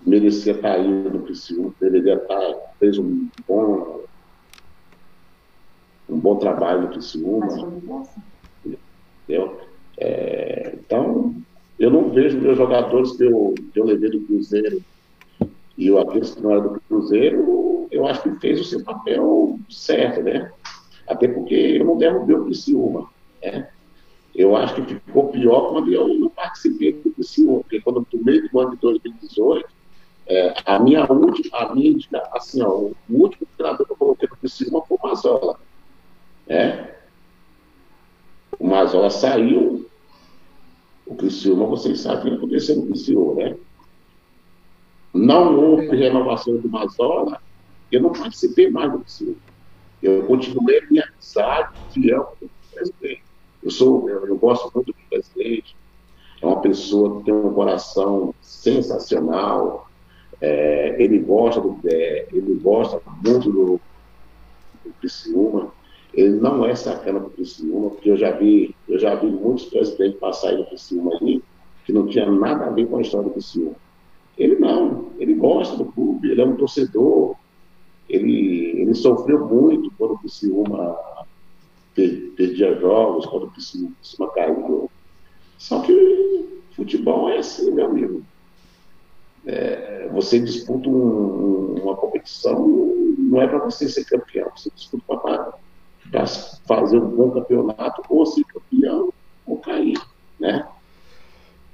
merecia estar indo no Criciúma, deveria estar, fez um bom trabalho no Criciúma, entendeu? Então, eu não vejo meus jogadores que eu levei do Cruzeiro e aqueles que não eram do Cruzeiro, eu acho que fez o seu papel certo, né? Até porque eu não derrubei o Criciúma, né? Eu acho que ficou pior quando eu não participei do Criciúma, porque quando eu meio do ano de 2018, o último treinador que eu coloquei no Criciúma foi o Mazola, né? O Mazola saiu. O Criciúma, vocês sabem o que aconteceu no Criciúma, né? Não houve renovação do Mazola, eu não participei mais do Criciúma. Eu continuei minha amizade fiel com o presidente. Eu gosto muito do presidente, é uma pessoa que tem um coração sensacional, ele gosta muito do Criciúma. Ele não é sacana para o Criciúma, porque eu já vi muitos presidentes passarem do Criciúma ali, que não tinha nada a ver com a história do Criciúma. Ele não, ele gosta do clube, ele é um torcedor, ele sofreu muito quando o Criciúma perdia jogos, quando o Criciúma caiu. Só que futebol é assim, meu amigo. Você disputa uma competição, não é para você ser campeão, você disputa para parar, para fazer um bom campeonato, ou ser campeão, ou cair, né?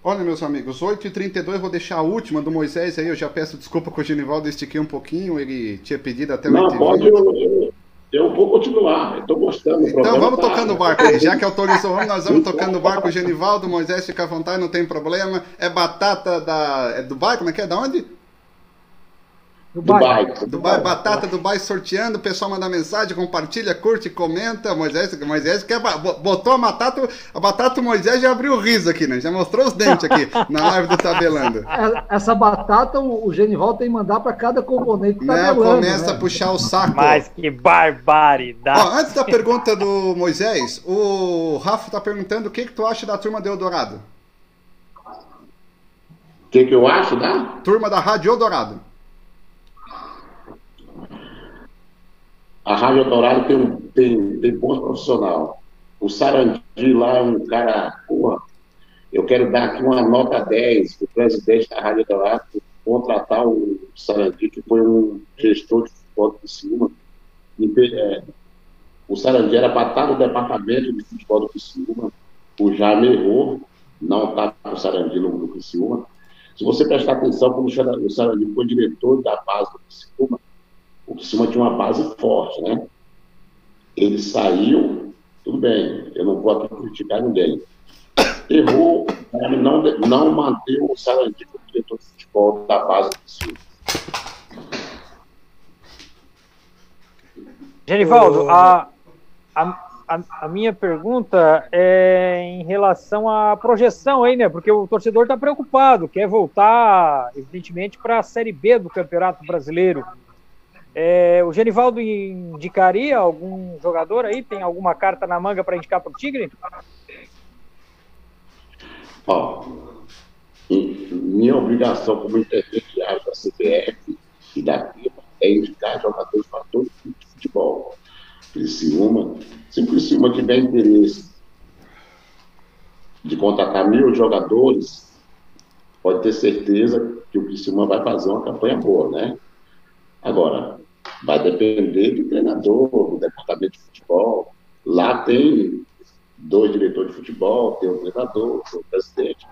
Olha, meus amigos, 8h32, vou deixar a última do Moisés aí, eu já peço desculpa que o Genivaldo estiquei um pouquinho, ele tinha pedido até... Não, pode, eu vou continuar, estou gostando. Então vamos tocando o barco aí, já que autorizou, nós vamos tocando o barco, o Genivaldo, o Moisés fica à vontade, não tem problema, é batata é do barco, como é que é, da onde? Dubai, batata Dubai sorteando, o pessoal manda mensagem, compartilha, curte, comenta. Moisés quer, botou a batata, o Moisés já abriu o riso aqui, né? Já mostrou os dentes aqui na live do Tabelando. Essa batata o Genivaldo tem que mandar para cada componente do Tabelando. Começa a puxar o saco. Mas que barbaridade. Ó, antes da pergunta do Moisés, o Rafa tá perguntando o que tu acha da turma de Eldorado. O que eu acho, né? Turma da Rádio Eldorado. A Rádio Dourado tem bons profissionais. O Sarandi lá é um cara... Porra, eu quero dar aqui uma nota 10 do presidente da Rádio Dourado contratar o Sarandi, que foi um gestor de futebol do Criciúma. O Sarandi era para estar no departamento de futebol do Criciúma. O Jaime errou, não está com o Sarandi no Criciúma. Se você prestar atenção, como o Sarandi foi diretor da base do Criciúma, o Criciúma tinha uma base forte, né? Ele saiu, tudo bem, eu não vou aqui criticar ninguém. Errou, ele não manteve o Sarandi como diretor de futebol da base do Criciúma. Genivaldo, a minha pergunta é em relação à projeção aí, né? Porque o torcedor está preocupado, quer voltar, evidentemente, para a Série B do Campeonato Brasileiro. O Genivaldo indicaria algum jogador aí? Tem alguma carta na manga para indicar para o Tigre? Ó, minha obrigação como intermediário da CBF e da FIFA é indicar jogadores para todo tipo de futebol. Criciúma, se o Criciúma tiver interesse de contratar 1000 jogadores, pode ter certeza que o Criciúma vai fazer uma campanha boa, né? Agora, vai depender do treinador, do departamento de futebol. Lá tem 2 diretores de futebol, tem um treinador, tem um presidente.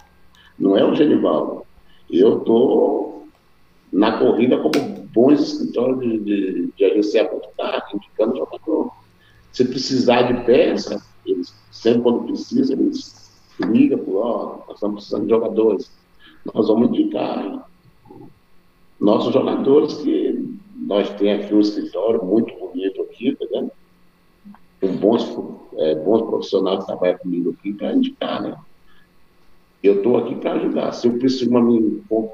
Não é o Genivaldo. Eu estou na corrida como bons escritórios de agenciar contrato, indicando o jogador. Se precisar de peça, eles, sempre quando precisa, eles ligam para nós estamos precisando de jogadores. Nós vamos indicar nossos jogadores que... Nós temos aqui um escritório muito bonito aqui, tá vendo? bons profissionais que trabalham comigo aqui para indicar, né? Eu estou aqui para ajudar. Se eu preciso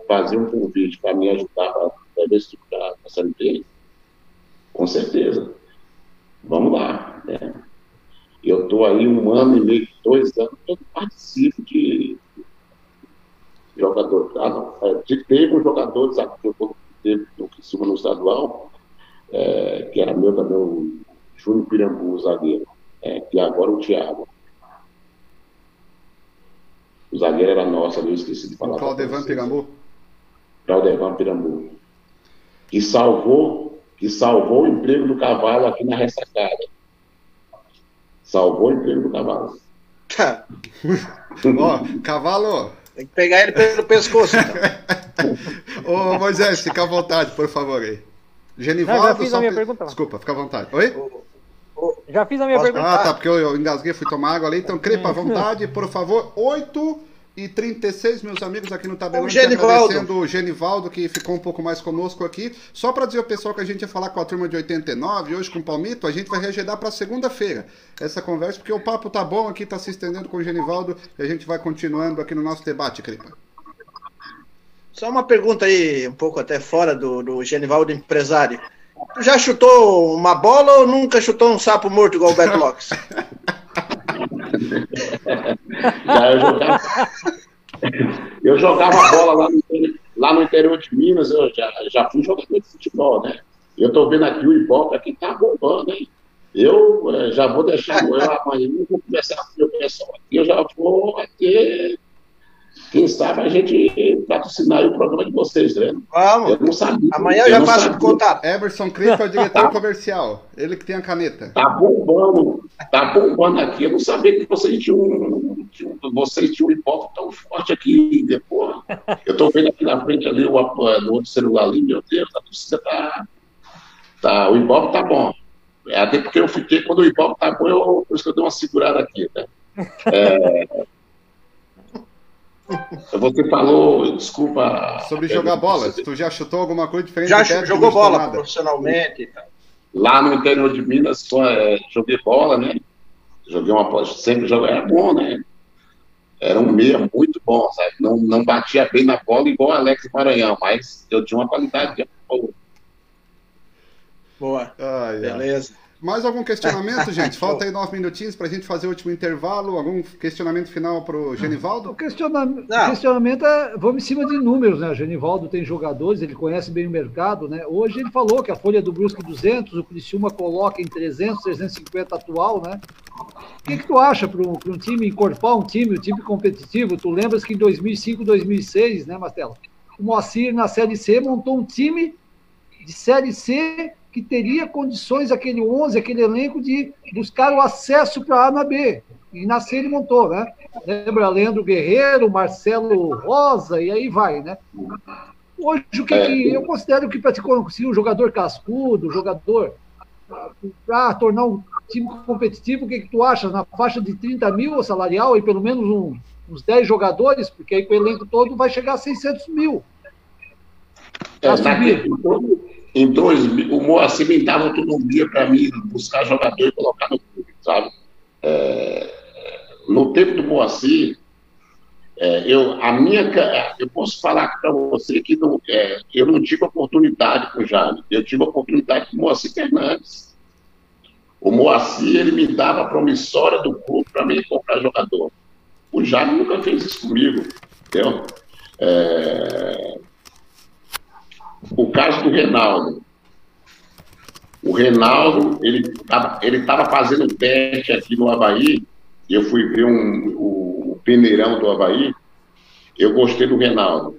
fazer um convite para me ajudar, para ver se está passando bem, com certeza. Vamos lá, né? Eu estou aí 1 ano e meio, 2 anos, eu participo de jogador. Teve um jogador que teve no Criciúma no estadual, que era meu também, o Júnior Pirambu, o zagueiro, e agora o Thiago. O zagueiro era nosso, eu esqueci de falar. O Claudevan Pirambu? Claudevan Pirambu. Que salvou o emprego do Cavalo aqui na Ressacada. Salvou o emprego do Cavalo. Ó, Cavalo... Tem que pegar ele pelo pescoço. Ô, Moisés, fica à vontade, por favor. Aí. Genivaldo... Não, já fiz a minha pergunta. Desculpa, fica à vontade. Oi? Já fiz a minha pergunta. Ah, tá, porque eu engasguei, fui tomar água ali. Então, Cripa, à vontade, por favor. 8h36, meus amigos, aqui no Tabelando, agradecendo o Genivaldo, que ficou um pouco mais conosco aqui. Só para dizer ao pessoal que a gente ia falar com a turma de 89, hoje com o Palmito, a gente vai reagendar para segunda-feira essa conversa, porque o papo tá bom aqui, tá se estendendo com o Genivaldo, e a gente vai continuando aqui no nosso debate, Cripa. Só uma pergunta aí, um pouco até fora do Genivaldo empresário. Tu já chutou uma bola ou nunca chutou um sapo morto igual o Beto Lopes? Eu jogava bola lá no interior de Minas, eu já fui jogador de futebol, né? Eu tô vendo aqui o Ibope que tá bombando, hein? Eu já vou deixar o amanhã, vou conversar com o pessoal aqui, eu já vou ter... Quem sabe a gente patrocinar o programa de vocês, né? Vamos. Eu não sabia. Amanhã eu já passo o contato. Emerson Cripa é o diretor comercial. Ele que tem a caneta. Tá bombando aqui. Eu não sabia que vocês tinham um hipócrita tão forte aqui. Depois, eu tô vendo aqui na frente ali no outro celular ali, meu Deus, a torcida tá. O hipócrita tá bom. Até porque eu fiquei, quando o hipócrita tá bom, por isso que eu dei uma segurada aqui, né? Você falou, desculpa... Sobre jogar bola, tu já chutou alguma coisa diferente? Já jogou bola profissionalmente. Lá no interior de Minas, joguei bola, né? Joguei uma... Sempre joguei, era bom, né? Era um meia muito bom, sabe? Não batia bem na bola igual o Alex Maranhão, mas eu tinha uma qualidade de bola. Boa, beleza. Mais algum questionamento, gente? Falta aí 9 minutinhos pra gente fazer o último intervalo. Algum questionamento final pro Genivaldo? O questionamento é... Vamos em cima de números, né? O Genivaldo tem jogadores, ele conhece bem o mercado, né? Hoje ele falou que a folha do Brusque é 200, o Criciúma coloca em 300, 350 atual, né? O que tu acha para um time encorpar um time competitivo? Tu lembras que em 2005, 2006, né, Mastella? O Moacir, na Série C, montou um time de Série C... que teria condições, aquele 11, aquele elenco, de buscar o acesso para A na B. E na C ele montou, né? Lembra Leandro Guerreiro, Marcelo Rosa, e aí vai, né? Hoje, o que, que eu considero que para te conseguir um jogador cascudo, jogador para tornar um time competitivo, o que, tu achas? Na faixa de 30 mil salarial e pelo menos uns 10 jogadores, porque aí com o elenco todo vai chegar a 600 mil. Tá subindo. Em 2000, o Moacir me dava autonomia para mim buscar jogador e colocar no clube, sabe? No tempo do Moacir, eu posso falar para você que eu não tive oportunidade com o Jaime, eu tive oportunidade com o Moacir Fernandes. O Moacir, ele me dava a promissória do clube para mim comprar jogador. O Jaime nunca fez isso comigo, entendeu? O caso do Renaldo. O Renaldo, ele estava fazendo um teste aqui no Avaí, e eu fui ver o peneirão do Avaí, eu gostei do Renaldo.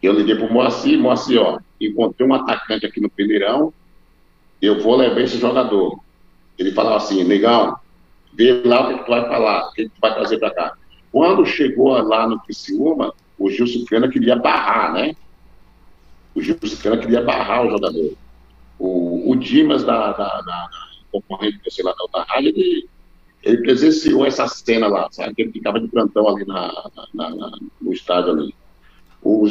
Eu liguei para o Moacir, ó, encontrei um atacante aqui no peneirão, eu vou levar esse jogador. Ele falava assim, legal, vê lá o que tu vai falar, o que tu vai trazer para cá. Quando chegou lá no Criciúma, o Gilson Kena queria barrar, né? O Gilson Kena queria barrar o jogador. O Dimas, da concorrente, sei lá, da rádio, ele presenciou essa cena lá, sabe? Ele ficava de plantão ali no estádio ali. O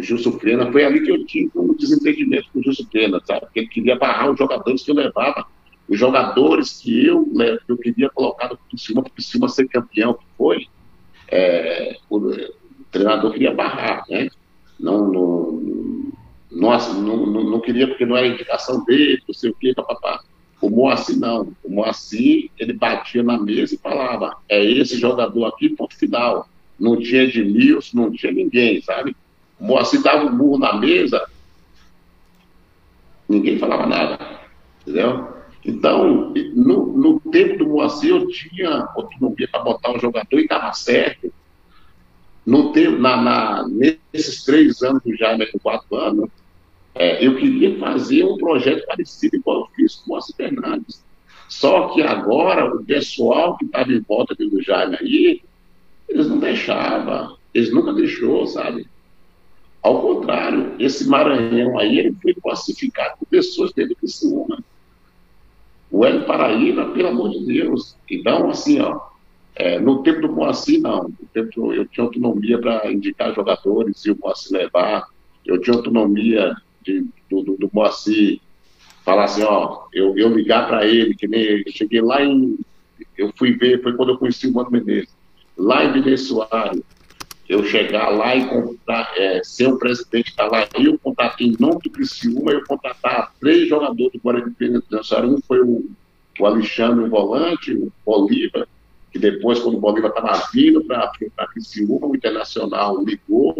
Gilson Kena, foi ali que eu tive um desentendimento com o Gilson Kena, sabe? Porque ele queria barrar os jogadores que eu levava Os jogadores que eu queria colocar no Criciúma, porque o Criciúma ser campeão que foi, o treinador queria barrar, né? Não queria porque não era indicação dele, não sei o que, papapá. O Moacir não. O Moacir, ele batia na mesa e falava, é esse jogador aqui, ponto final. Não tinha Edmilson, não tinha ninguém, sabe? O Moacir dava um burro na mesa, ninguém falava nada, entendeu? Então, no tempo do Moacir, eu tinha autonomia para botar um jogador e dava certo. No tempo, nesses 3 anos do Jaime, com 4 anos, eu queria fazer um projeto parecido igual eu fiz com o Moacir Fernandes. Só que agora, o pessoal que estava em volta do Jaime aí, eles não deixavam, eles nunca deixou, sabe? Ao contrário, esse Maranhão aí, ele foi classificado por pessoas dentro do Criciúma. O Hélio Paraíba, pelo amor de Deus. Então, assim, no tempo do Moacir, não. No tempo, eu tinha autonomia para indicar jogadores e o Moacir levar. Eu tinha autonomia do Moacir falar assim, eu ligar para ele, que nem eu cheguei lá em... Eu fui ver, foi quando eu conheci o Mano Menezes. Lá em Venezuário, eu chegar lá e contratar, ser o presidente está lá, eu contratei em nome do Criciúma, eu contratar 3 jogadores do Guarani Venezuela. Um foi o Alexandre, o volante, o Bolívar, que depois, quando o Bolívar estava vindo para Criciúma, o Internacional ligou,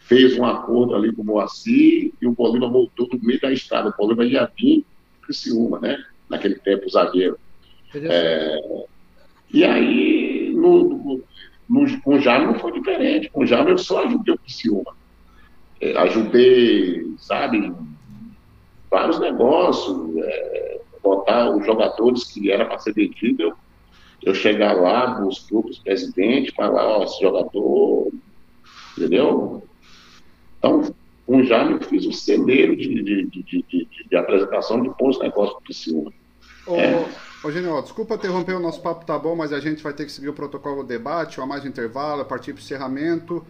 fez um acordo ali com o Moacir, e o Bolívar voltou do meio da estrada. O Bolívar ia vir para Criciúma, né? Naquele tempo, o zagueiro. E aí, com o Jaime não foi diferente. Com o Jaime eu só ajudei o Criciúma. Ajudei, sabe, vários negócios. Botar os jogadores que era para ser vendido, eu chegar lá nos grupos presidentes, falar, esse jogador, entendeu? Então, com o Jaime eu fiz um celeiro de apresentação de bons negócios para o Criciúma. Ô, Genivaldo, desculpa interromper, o nosso papo tá bom, mas a gente vai ter que seguir o protocolo do debate, uma mais de intervalo, a partir pro encerramento.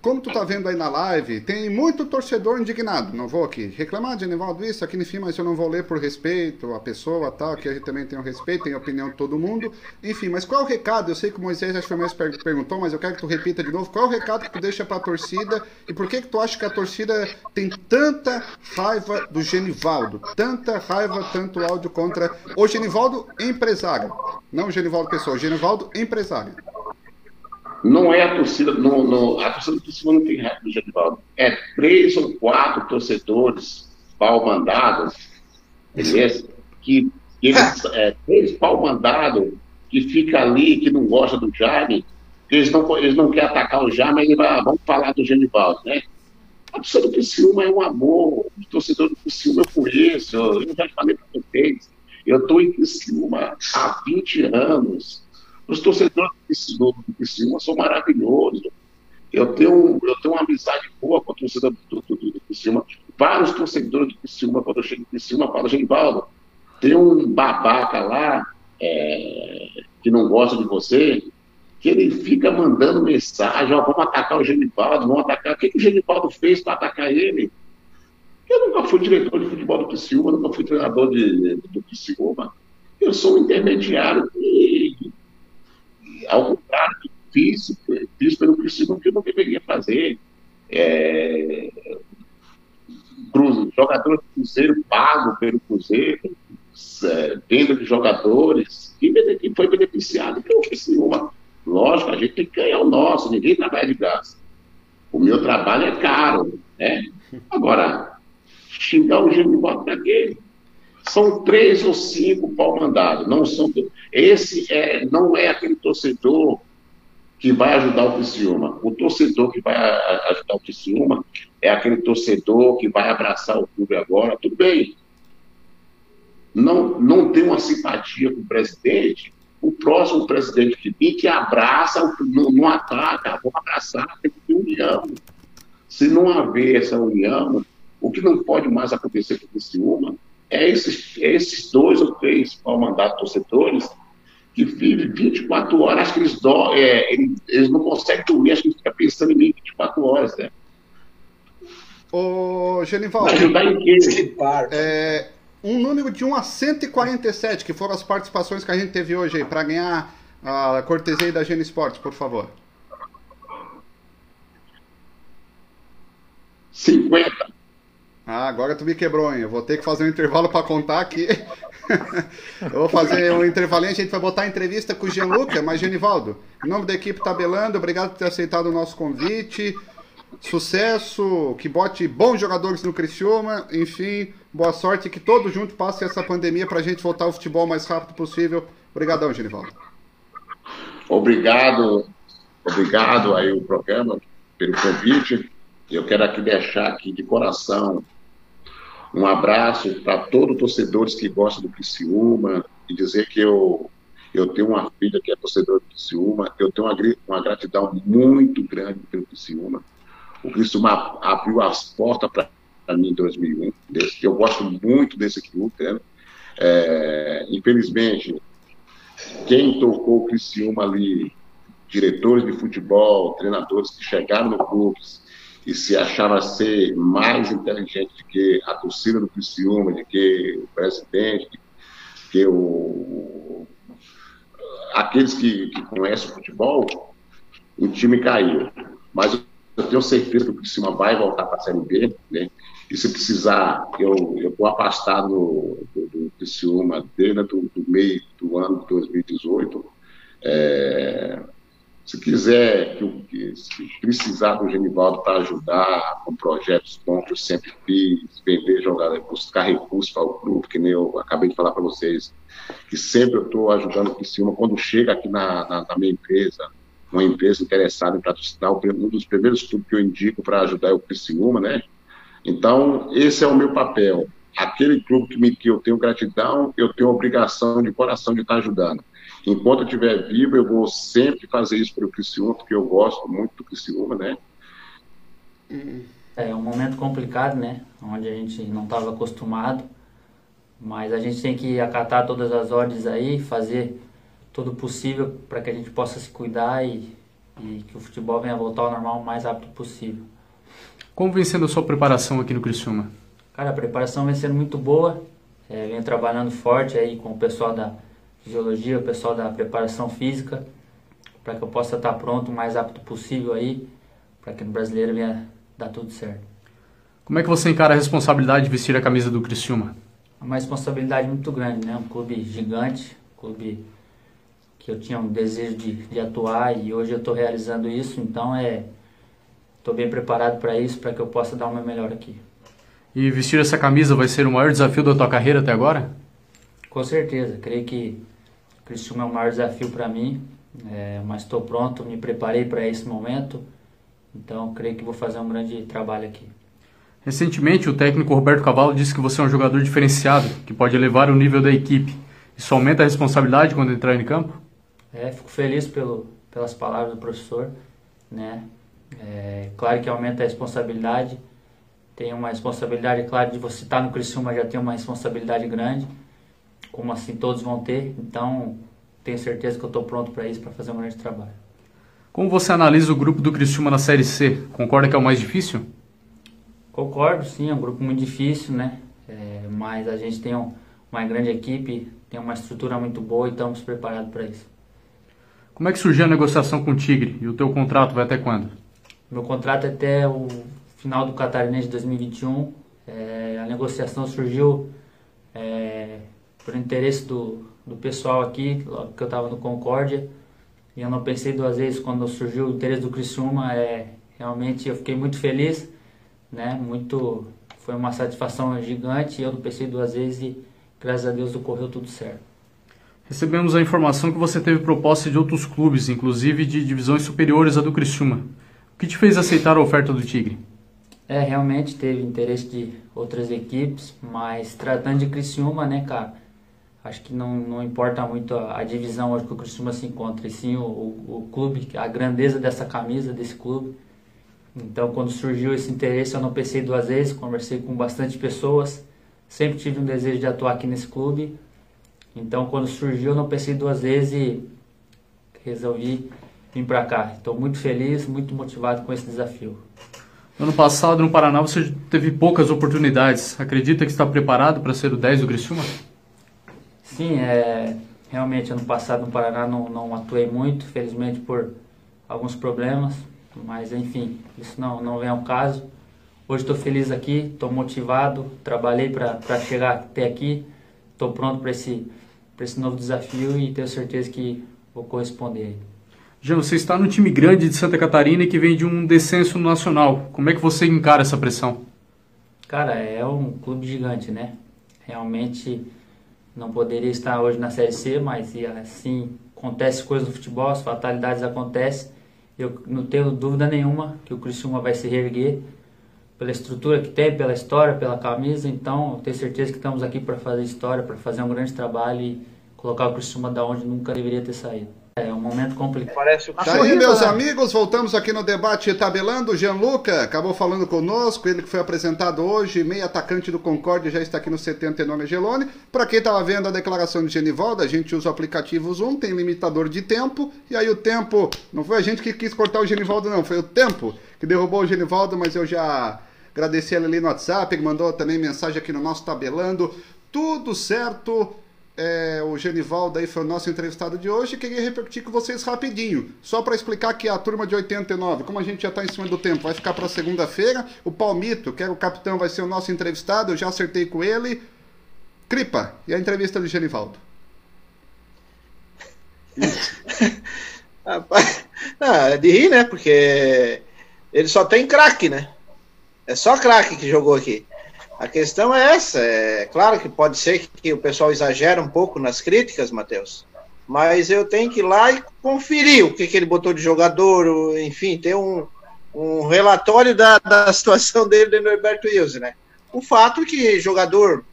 Como tu tá vendo aí na live, tem muito torcedor indignado, não vou aqui reclamar, Genivaldo, isso, aqui no fim, mas eu não vou ler por respeito à pessoa, tá? Que a gente também tem o respeito, tem a opinião de todo mundo. Enfim, mas qual é o recado? Eu sei que o Moisés já perguntou, mas eu quero que tu repita de novo. Qual é o recado que tu deixa pra torcida e por que tu acha que a torcida tem tanta raiva do Genivaldo? Tanta raiva, tanto áudio contra o Genivaldo empresário. Não o Genivaldo pessoa, o Genivaldo empresário. Não é a torcida, a torcida do Criciúma não tem raiva do Genivaldo. 3 ou 4 torcedores pau-mandados, beleza? Que eles, 3 pau-mandados que fica ali, que não gosta do Jaime, eles não querem atacar o Jaime, mas vamos falar do Genivaldo, né? A torcida do Criciúma é um amor, o torcedor do Criciúma eu conheço, eu já falei para vocês, eu estou em Criciúma há 20 anos. Os torcedores do Criciúma são maravilhosos. Eu tenho uma amizade boa com a torcida do Criciúma. Vários torcedores do Criciúma, quando eu chego em Criciúma, falam, Genivaldo, tem um babaca lá que não gosta de você, que ele fica mandando mensagem, vamos atacar o Genivaldo, vamos atacar. O que o Genivaldo fez para atacar ele? Eu nunca fui diretor de futebol do Criciúma, nunca fui treinador do Criciúma. Eu sou um intermediário que... Ao contrário, fiz pelo Criciúma que eu não deveria fazer. Jogadores do Cruzeiro pago pelo Cruzeiro, venda de jogadores, que foi beneficiado pelo Criciúma. Lógico, a gente tem que ganhar o nosso, ninguém trabalha de graça. O meu trabalho é caro, né? Agora, xingar o Genivaldo daquele. São 3 ou 5 pau-mandados. Esse não é aquele torcedor que vai ajudar o Criciúma. O torcedor que vai ajudar o Criciúma é aquele torcedor que vai abraçar o clube agora. Tudo bem. Não tem uma simpatia com o presidente. O próximo presidente que vem, que abraça, não ataca. Vamos abraçar, tem que ter união. Se não haver essa união, o que não pode mais acontecer com o Criciúma esses 2 ou 3 pau-mandados torcedores que vivem 24 horas, acho que eles não conseguem dormir, acho que eles ficam pensando em mim 24 horas, né? Ô, Genivaldo, um número de 1 a 147, que foram as participações que a gente teve hoje aí, para ganhar a cortesia da Gênio Sports, por favor. 50. Ah, agora tu me quebrou, hein? Eu vou ter que fazer um intervalo para contar aqui. Eu vou fazer um intervalinho, a gente vai botar a entrevista com o Gianluca, mas Genivaldo, em nome da equipe Tabelando, obrigado por ter aceitado o nosso convite. Sucesso, que bote bons jogadores no Criciúma, enfim, boa sorte, que todos juntos passem essa pandemia para a gente voltar ao futebol o mais rápido possível. Obrigadão, Genivaldo. Obrigado aí o programa pelo convite. Eu quero aqui deixar aqui de coração um abraço para todos os torcedores que gostam do Criciúma e dizer que eu tenho uma filha que é torcedora do Criciúma, eu tenho uma gratidão muito grande pelo Criciúma. O Criciúma abriu as portas para mim em 2001, eu gosto muito desse clube, né? Infelizmente, quem tocou o Criciúma ali, diretores de futebol, treinadores que chegaram no clube, e se achava ser mais inteligente do que a torcida do Criciúma, do que o presidente, do que aqueles que conhecem o futebol, o time caiu. Mas eu tenho certeza que o Criciúma vai voltar para a Série B, né? E se precisar, eu estou afastado do Criciúma desde do meio do ano de 2018. Se quiser, se precisar do Genivaldo para ajudar com projetos bons que eu sempre fiz, vender jogadores, buscar recursos para o clube, que nem eu acabei de falar para vocês, que sempre eu estou ajudando o Criciúma. Quando chega aqui na minha empresa, uma empresa interessada em patrocinar, um dos primeiros clubes que eu indico para ajudar é o Criciúma, né? Então, esse é o meu papel. Aquele clube que eu tenho gratidão, eu tenho obrigação de coração de estar ajudando. Enquanto eu estiver vivo, eu vou sempre fazer isso para o Criciúma, porque eu gosto muito do Criciúma, né? É um momento complicado, né? Onde a gente não estava acostumado, mas a gente tem que acatar todas as ordens aí, fazer tudo possível para que a gente possa se cuidar e que o futebol venha voltar ao normal o mais rápido possível. Como vem sendo a sua preparação aqui no Criciúma? Cara, a preparação vem sendo muito boa, venho trabalhando forte aí com o pessoal da fisiologia, o pessoal da preparação física, para que eu possa estar pronto o mais rápido possível aí, para que no brasileiro venha dar tudo certo. Como é que você encara a responsabilidade de vestir a camisa do Criciúma? É uma responsabilidade muito grande, né? Um clube gigante, um clube que eu tinha um desejo de atuar e hoje eu estou realizando isso, então estou bem preparado para isso, para que eu possa dar o meu melhor aqui. E vestir essa camisa vai ser o maior desafio da tua carreira até agora? Com certeza, creio que o Criciúma é o maior desafio para mim, mas estou pronto, me preparei para esse momento, então creio que vou fazer um grande trabalho aqui. Recentemente o técnico Roberto Cavalo disse que você é um jogador diferenciado, que pode elevar o nível da equipe. Isso aumenta a responsabilidade quando entrar em campo? Fico feliz pelas palavras do professor, né? Claro que aumenta a responsabilidade, tem uma responsabilidade, claro, de você estar no Criciúma já tem uma responsabilidade grande, como assim todos vão ter, então tenho certeza que eu estou pronto para isso, para fazer um grande trabalho. Como você analisa o grupo do Criciúma na Série C? Concorda que é o mais difícil? Concordo, sim, é um grupo muito difícil, né? Mas a gente tem uma grande equipe, tem uma estrutura muito boa e estamos preparados para isso. Como é que surgiu a negociação com o Tigre e o teu contrato vai até quando? Meu contrato é até o final do Catarinense de 2021, a negociação surgiu... por interesse do pessoal aqui, logo que eu estava no Concórdia, e eu não pensei duas vezes quando surgiu o interesse do Criciúma, realmente eu fiquei muito feliz, né? Foi uma satisfação gigante, eu não pensei duas vezes e graças a Deus ocorreu tudo certo. Recebemos a informação que você teve proposta de outros clubes, inclusive de divisões superiores à do Criciúma. O que te fez aceitar a oferta do Tigre? Realmente teve interesse de outras equipes, mas tratando de Criciúma, né, cara? Acho que não importa muito a divisão onde o Criciúma se encontra, e sim o clube, a grandeza dessa camisa, desse clube. Então, quando surgiu esse interesse, eu não pensei duas vezes, conversei com bastante pessoas, sempre tive um desejo de atuar aqui nesse clube. Então, quando surgiu, eu não pensei duas vezes e resolvi vir para cá. Estou muito feliz, muito motivado com esse desafio. Ano passado, no Paraná, você teve poucas oportunidades. Acredita que está preparado para ser o 10 do Criciúma? Sim, realmente ano passado no Paraná não atuei muito, felizmente por alguns problemas, mas enfim, isso não vem ao caso. Hoje estou feliz aqui, estou motivado, trabalhei para chegar até aqui, estou pronto para esse novo desafio e tenho certeza que vou corresponder. Jean, você está no time grande de Santa Catarina que vem de um descenso nacional. Como é que você encara essa pressão? Cara, é um clube gigante, né? Realmente não poderia estar hoje na Série C, mas assim, acontece coisas no futebol, as fatalidades acontecem. Eu não tenho dúvida nenhuma que o Criciúma vai se reerguer pela estrutura que tem, pela história, pela camisa. Então, eu tenho certeza que estamos aqui para fazer história, para fazer um grande trabalho e colocar o Criciúma da onde nunca deveria ter saído. É um momento complicado. Parece o que... Tá aí, meus amigos, voltamos aqui no Debate Tabelando. Jean Luca acabou falando conosco, ele que foi apresentado hoje, meio atacante do Concorde, já está aqui no 79 Angelone. Para quem estava vendo a declaração de Genivaldo, a gente usa o aplicativo Zoom, tem limitador de tempo, e aí o tempo, não foi a gente que quis cortar o Genivaldo não, foi o tempo que derrubou o Genivaldo, mas eu já agradeci ele ali no WhatsApp, ele mandou também mensagem aqui no nosso Tabelando, tudo certo. O Genivaldo aí foi o nosso entrevistado de hoje. Queria repetir com vocês rapidinho, só para explicar que a turma de 89, como a gente já está em cima do tempo, vai ficar para segunda-feira. O Palmito, que era o capitão, vai ser o nosso entrevistado. Eu já acertei com ele. Cripa, e a entrevista do Genivaldo? É de rir, né? Porque ele só tem craque, né? É só craque que jogou aqui. A questão é essa, é claro que pode ser que o pessoal exagera um pouco nas críticas, Matheus, mas eu tenho que ir lá e conferir o que ele botou de jogador, enfim, tem um relatório da situação dele no Norberto Wilson, né? O fato é que jogador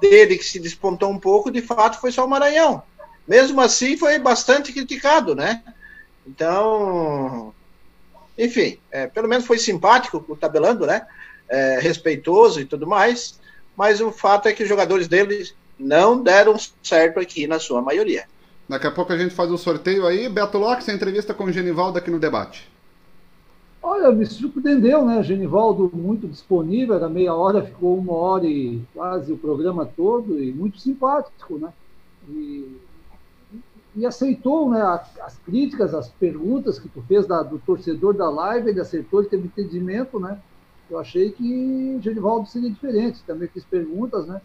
dele que se despontou um pouco, de fato, foi só o Maranhão. Mesmo assim, foi bastante criticado, né? Então, enfim, pelo menos foi simpático o Tabelando, né? Respeitoso e tudo mais, mas o fato é que os jogadores deles não deram certo aqui na sua maioria. Daqui a pouco a gente faz um sorteio aí. Beto Locke, a entrevista com o Genivaldo aqui no debate. Olha, me surpreendeu, né? Genivaldo muito disponível, era meia hora, ficou uma hora e quase o programa todo, e muito simpático, né? E aceitou, né, as críticas, as perguntas que tu fez do torcedor da live, ele aceitou, ele teve entendimento, né? Eu achei que o Genivaldo seria diferente, também fiz perguntas, né?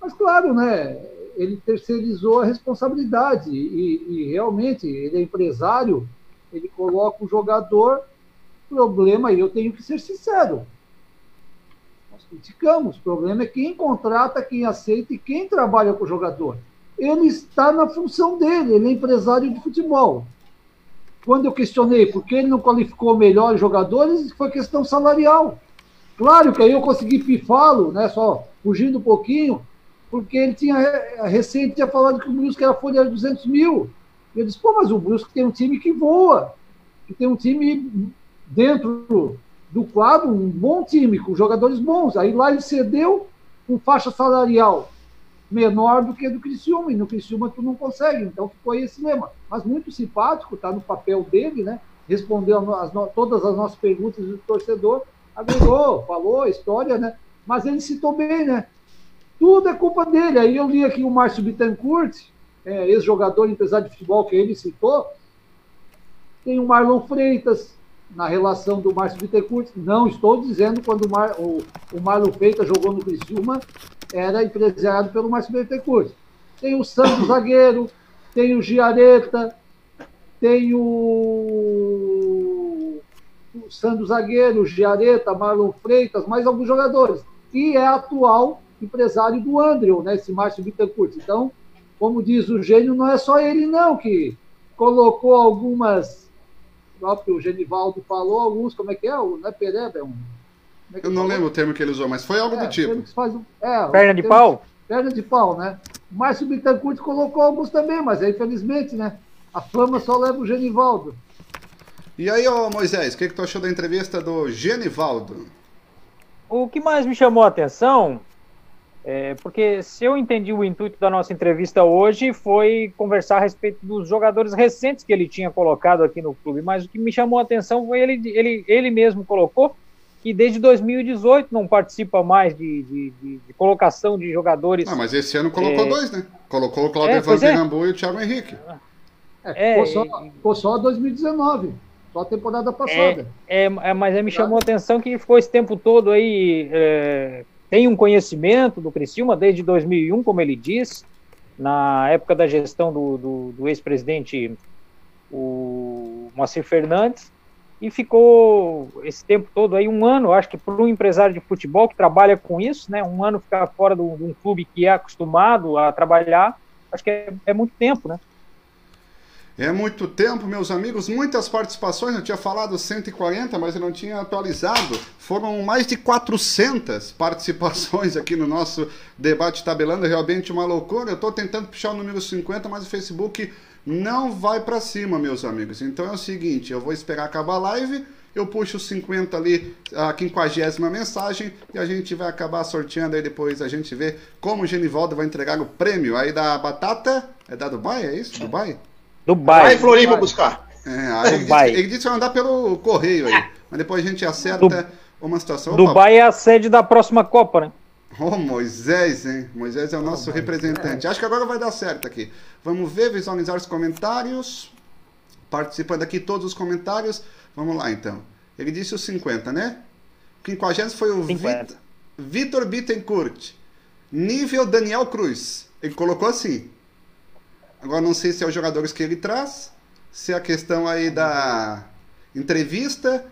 Mas claro, né? Ele terceirizou a responsabilidade e realmente ele é empresário, ele coloca o jogador, problema, e eu tenho que ser sincero. Nós criticamos, o problema é quem contrata, quem aceita e quem trabalha com o jogador. Ele está na função dele, ele é empresário de futebol. Quando eu questionei por que ele não qualificou melhor os jogadores, foi questão salarial. Claro que aí eu consegui pifá-lo, né, só fugindo um pouquinho, porque ele recente tinha falado que o Brusque era folha de 200 mil. Eu disse, pô, mas o Brusque tem um time que voa, que tem um time dentro do quadro, um bom time, com jogadores bons. Aí lá ele cedeu com faixa salarial menor do que a do Criciúma, e no Criciúma tu não consegue, então ficou aí esse lema. Mas muito simpático, tá no papel dele, né, respondeu todas as nossas perguntas do torcedor, agregou, falou a história, né? Mas ele citou bem, né? Tudo é culpa dele. Aí eu li aqui o Márcio Bittencourt, ex-jogador, empresário de futebol, que ele citou. Tem o Marlon Freitas na relação do Márcio Bittencourt. Não estou dizendo quando o Marlon Freitas jogou no Criciúma, era empresariado pelo Márcio Bittencourt. Tem o Santos Zagueiro, tem o Giareta, tem o Sandro Zagueiro, Giareta, Marlon Freitas, mais alguns jogadores. E é atual empresário do Andrew, né, esse Márcio Bittencourt. Então, como diz o Gênio, não é só ele não que colocou algumas, o próprio Genivaldo falou, alguns, como é que é? Não é Pereba, é um... É eu não falou? Lembro o termo que ele usou, mas foi algo do tipo. Perna de pau? Perna de pau, né? O Márcio Bittencourt colocou alguns também, mas aí, infelizmente, né, a fama só leva o Genivaldo. E aí, ô Moisés, o que tu achou da entrevista do Genivaldo? O que mais me chamou a atenção, porque se eu entendi o intuito da nossa entrevista hoje, foi conversar a respeito dos jogadores recentes que ele tinha colocado aqui no clube, mas o que me chamou a atenção foi ele mesmo colocou que desde 2018 não participa mais de colocação de jogadores. Ah, mas esse ano colocou dois, né? Colocou o Claudevan Pirambu e o Thiago Henrique. Ficou só 2019, só a temporada passada. Mas aí me chamou a atenção que ficou esse tempo todo aí. Tem um conhecimento do Criciúma desde 2001, como ele disse, na época da gestão do ex-presidente o Moacir Fernandes, e ficou esse tempo todo aí, um ano, acho que para um empresário de futebol que trabalha com isso, né, um ano ficar fora de um clube que é acostumado a trabalhar, acho que é muito tempo, né? É muito tempo, meus amigos, muitas participações, eu tinha falado 140, mas eu não tinha atualizado, foram mais de 400 participações aqui no nosso Debate Tabelando, realmente uma loucura, eu estou tentando puxar o número 50, mas o Facebook não vai para cima, meus amigos, então é o seguinte, eu vou esperar acabar a live, eu puxo os 50 ali, a 50ª mensagem, e a gente vai acabar sorteando aí, depois a gente vê como o Genivaldo vai entregar o prêmio aí da batata, é da Dubai, é isso? Dubai? Dubai. Vai em Floripa buscar. Ele disse que vai andar pelo correio aí. Mas depois a gente acerta uma situação. Dubai é a sede da próxima Copa, né? Ô, Moisés, hein? Moisés é o nosso representante. Acho que agora vai dar certo aqui. Vamos ver, visualizar os comentários. Participando aqui todos os comentários. Vamos lá, então. Ele disse os 50, né? 50 foi o Vitor Bittencourt. Nível Daniel Cruz. Ele colocou assim. Agora não sei se é os jogadores que ele traz, se é a questão aí da entrevista,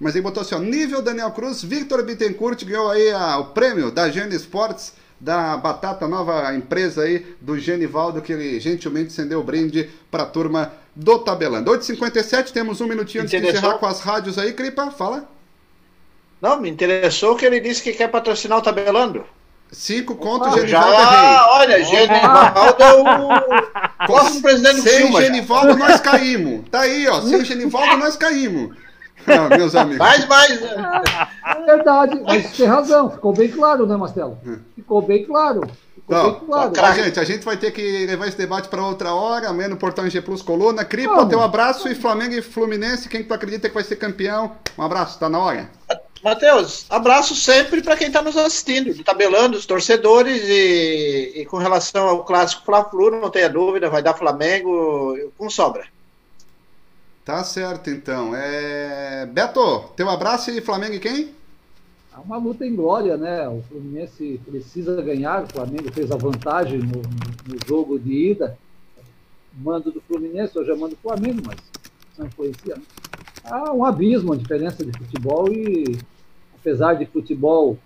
mas ele botou assim, ó, nível Daniel Cruz, Victor Bittencourt ganhou aí o prêmio da Gênio Sports, da Batata, nova empresa aí do Genivaldo, que ele gentilmente estendeu o brinde para a turma do Tabelando. 8h57, temos um minutinho antes de encerrar com as rádios aí, Cripa, fala. Não, me interessou que ele disse que quer patrocinar o Tabelando. 5 conto, Genivaldo é rei. Olha, Genivaldo é o próximo presidente do Criciúma. Sem Genivaldo nós caímos. Tá aí, ó. Sem Genivaldo nós caímos. Ah, meus amigos. Mais. É verdade, mas tem razão. Ficou bem claro, né, Marcelo? Ficou bem claro. A gente vai ter que levar esse debate para outra hora, amanhã no Portal NG Plus Coluna. Cripa, teu abraço, e Flamengo e Fluminense, quem tu acredita que vai ser campeão? Um abraço, tá na hora. Matheus, abraço sempre para quem está nos assistindo, Tabelando, os torcedores, e com relação ao clássico Fla-Flu, não tenha dúvida, vai dar Flamengo com sobra. Tá certo, então. Beto, teu abraço, e Flamengo e quem? É uma luta em glória, né? O Fluminense precisa ganhar, o Flamengo fez a vantagem no jogo de ida. Mando do Fluminense, hoje eu mando do Flamengo, mas não influencia, né? Há um abismo, a diferença de futebol, e apesar de futebol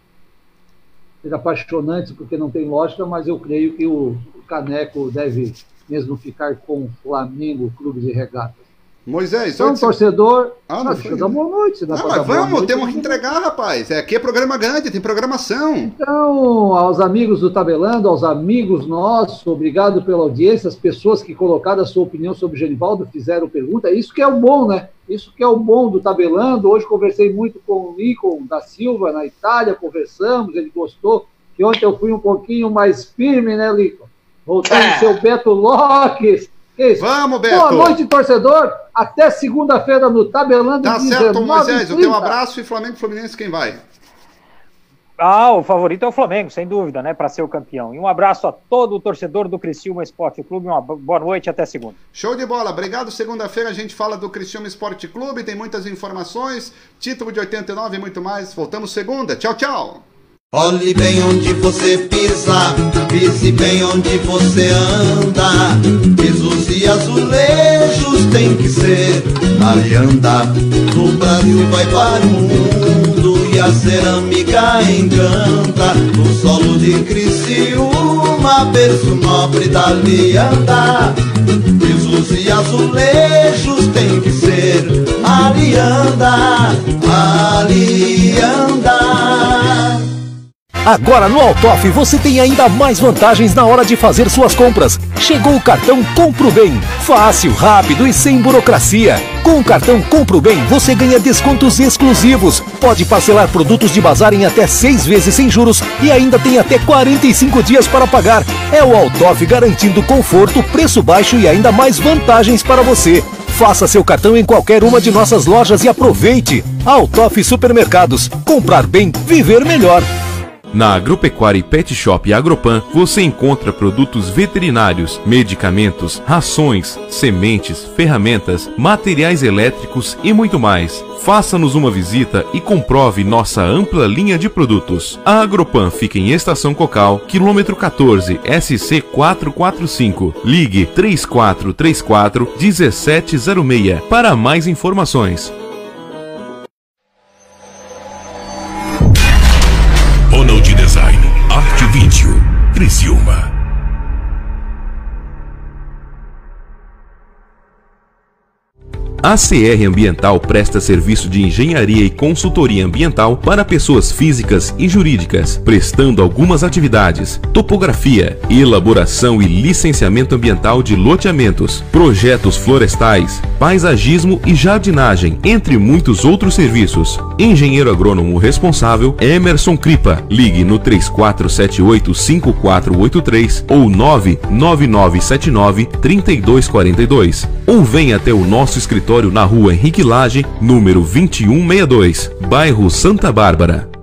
ser apaixonante porque não tem lógica, mas eu creio que o Caneco deve mesmo ficar com o Flamengo, Clube de Regatas. Moisés, então, torcedor, boa noite. Mas vamos, temos que entregar, rapaz. Aqui é programa grande, tem programação. Então, aos amigos do Tabelando, aos amigos nossos, obrigado pela audiência, as pessoas que colocaram a sua opinião sobre o Genivaldo, fizeram pergunta, isso que é o bom, né? Isso que é o bom do Tabelando. Hoje conversei muito com o Lincoln da Silva, na Itália, conversamos, ele gostou, que ontem eu fui um pouquinho mais firme, né, Lincoln? Voltando ao seu Beto Lopes. Isso. Vamos, Beto. Boa noite, torcedor. Até segunda-feira no Tabelando. Tá certo, Moisés. Eu tenho um abraço, e Flamengo e Fluminense, quem vai? Ah, o favorito é o Flamengo, sem dúvida, né? Para ser o campeão. E um abraço a todo o torcedor do Criciúma Esporte Clube. Uma boa noite, até segunda. Show de bola. Obrigado. Segunda-feira a gente fala do Criciúma Esporte Clube. Tem muitas informações, título de 89 e muito mais. Voltamos segunda. Tchau, tchau. Olhe bem onde você pisa, pise bem onde você anda. Pisos e azulejos tem que ser Aliança. Do Brasil vai para o mundo e a cerâmica encanta. No solo de Criciúma, berço nobre da Aliança. Pisos e azulejos tem que ser Aliança, Aliança. Agora no Autoff você tem ainda mais vantagens na hora de fazer suas compras. Chegou o cartão Compro Bem. Fácil, rápido e sem burocracia. Com o cartão Compro Bem você ganha descontos exclusivos. Pode parcelar produtos de bazar em até 6 vezes sem juros e ainda tem até 45 dias para pagar. É o Autoff garantindo conforto, preço baixo e ainda mais vantagens para você. Faça seu cartão em qualquer uma de nossas lojas e aproveite. Autoff Supermercados. Comprar bem, viver melhor. Na Agropecuária e Pet Shop Agropan, você encontra produtos veterinários, medicamentos, rações, sementes, ferramentas, materiais elétricos e muito mais. Faça-nos uma visita e comprove nossa ampla linha de produtos. A Agropan fica em Estação Cocal, quilômetro 14, SC 445. Ligue 3434 1706 para mais informações. Criciúma. A CR Ambiental presta serviço de engenharia e consultoria ambiental para pessoas físicas e jurídicas, prestando algumas atividades: topografia, elaboração e licenciamento ambiental de loteamentos, projetos florestais, paisagismo e jardinagem, entre muitos outros serviços. Engenheiro agrônomo responsável Emerson Cripa. Ligue no 3478-5483 ou 99979-3242. Ou venha até o nosso escritório na rua Henrique Lage, número 2162, bairro Santa Bárbara.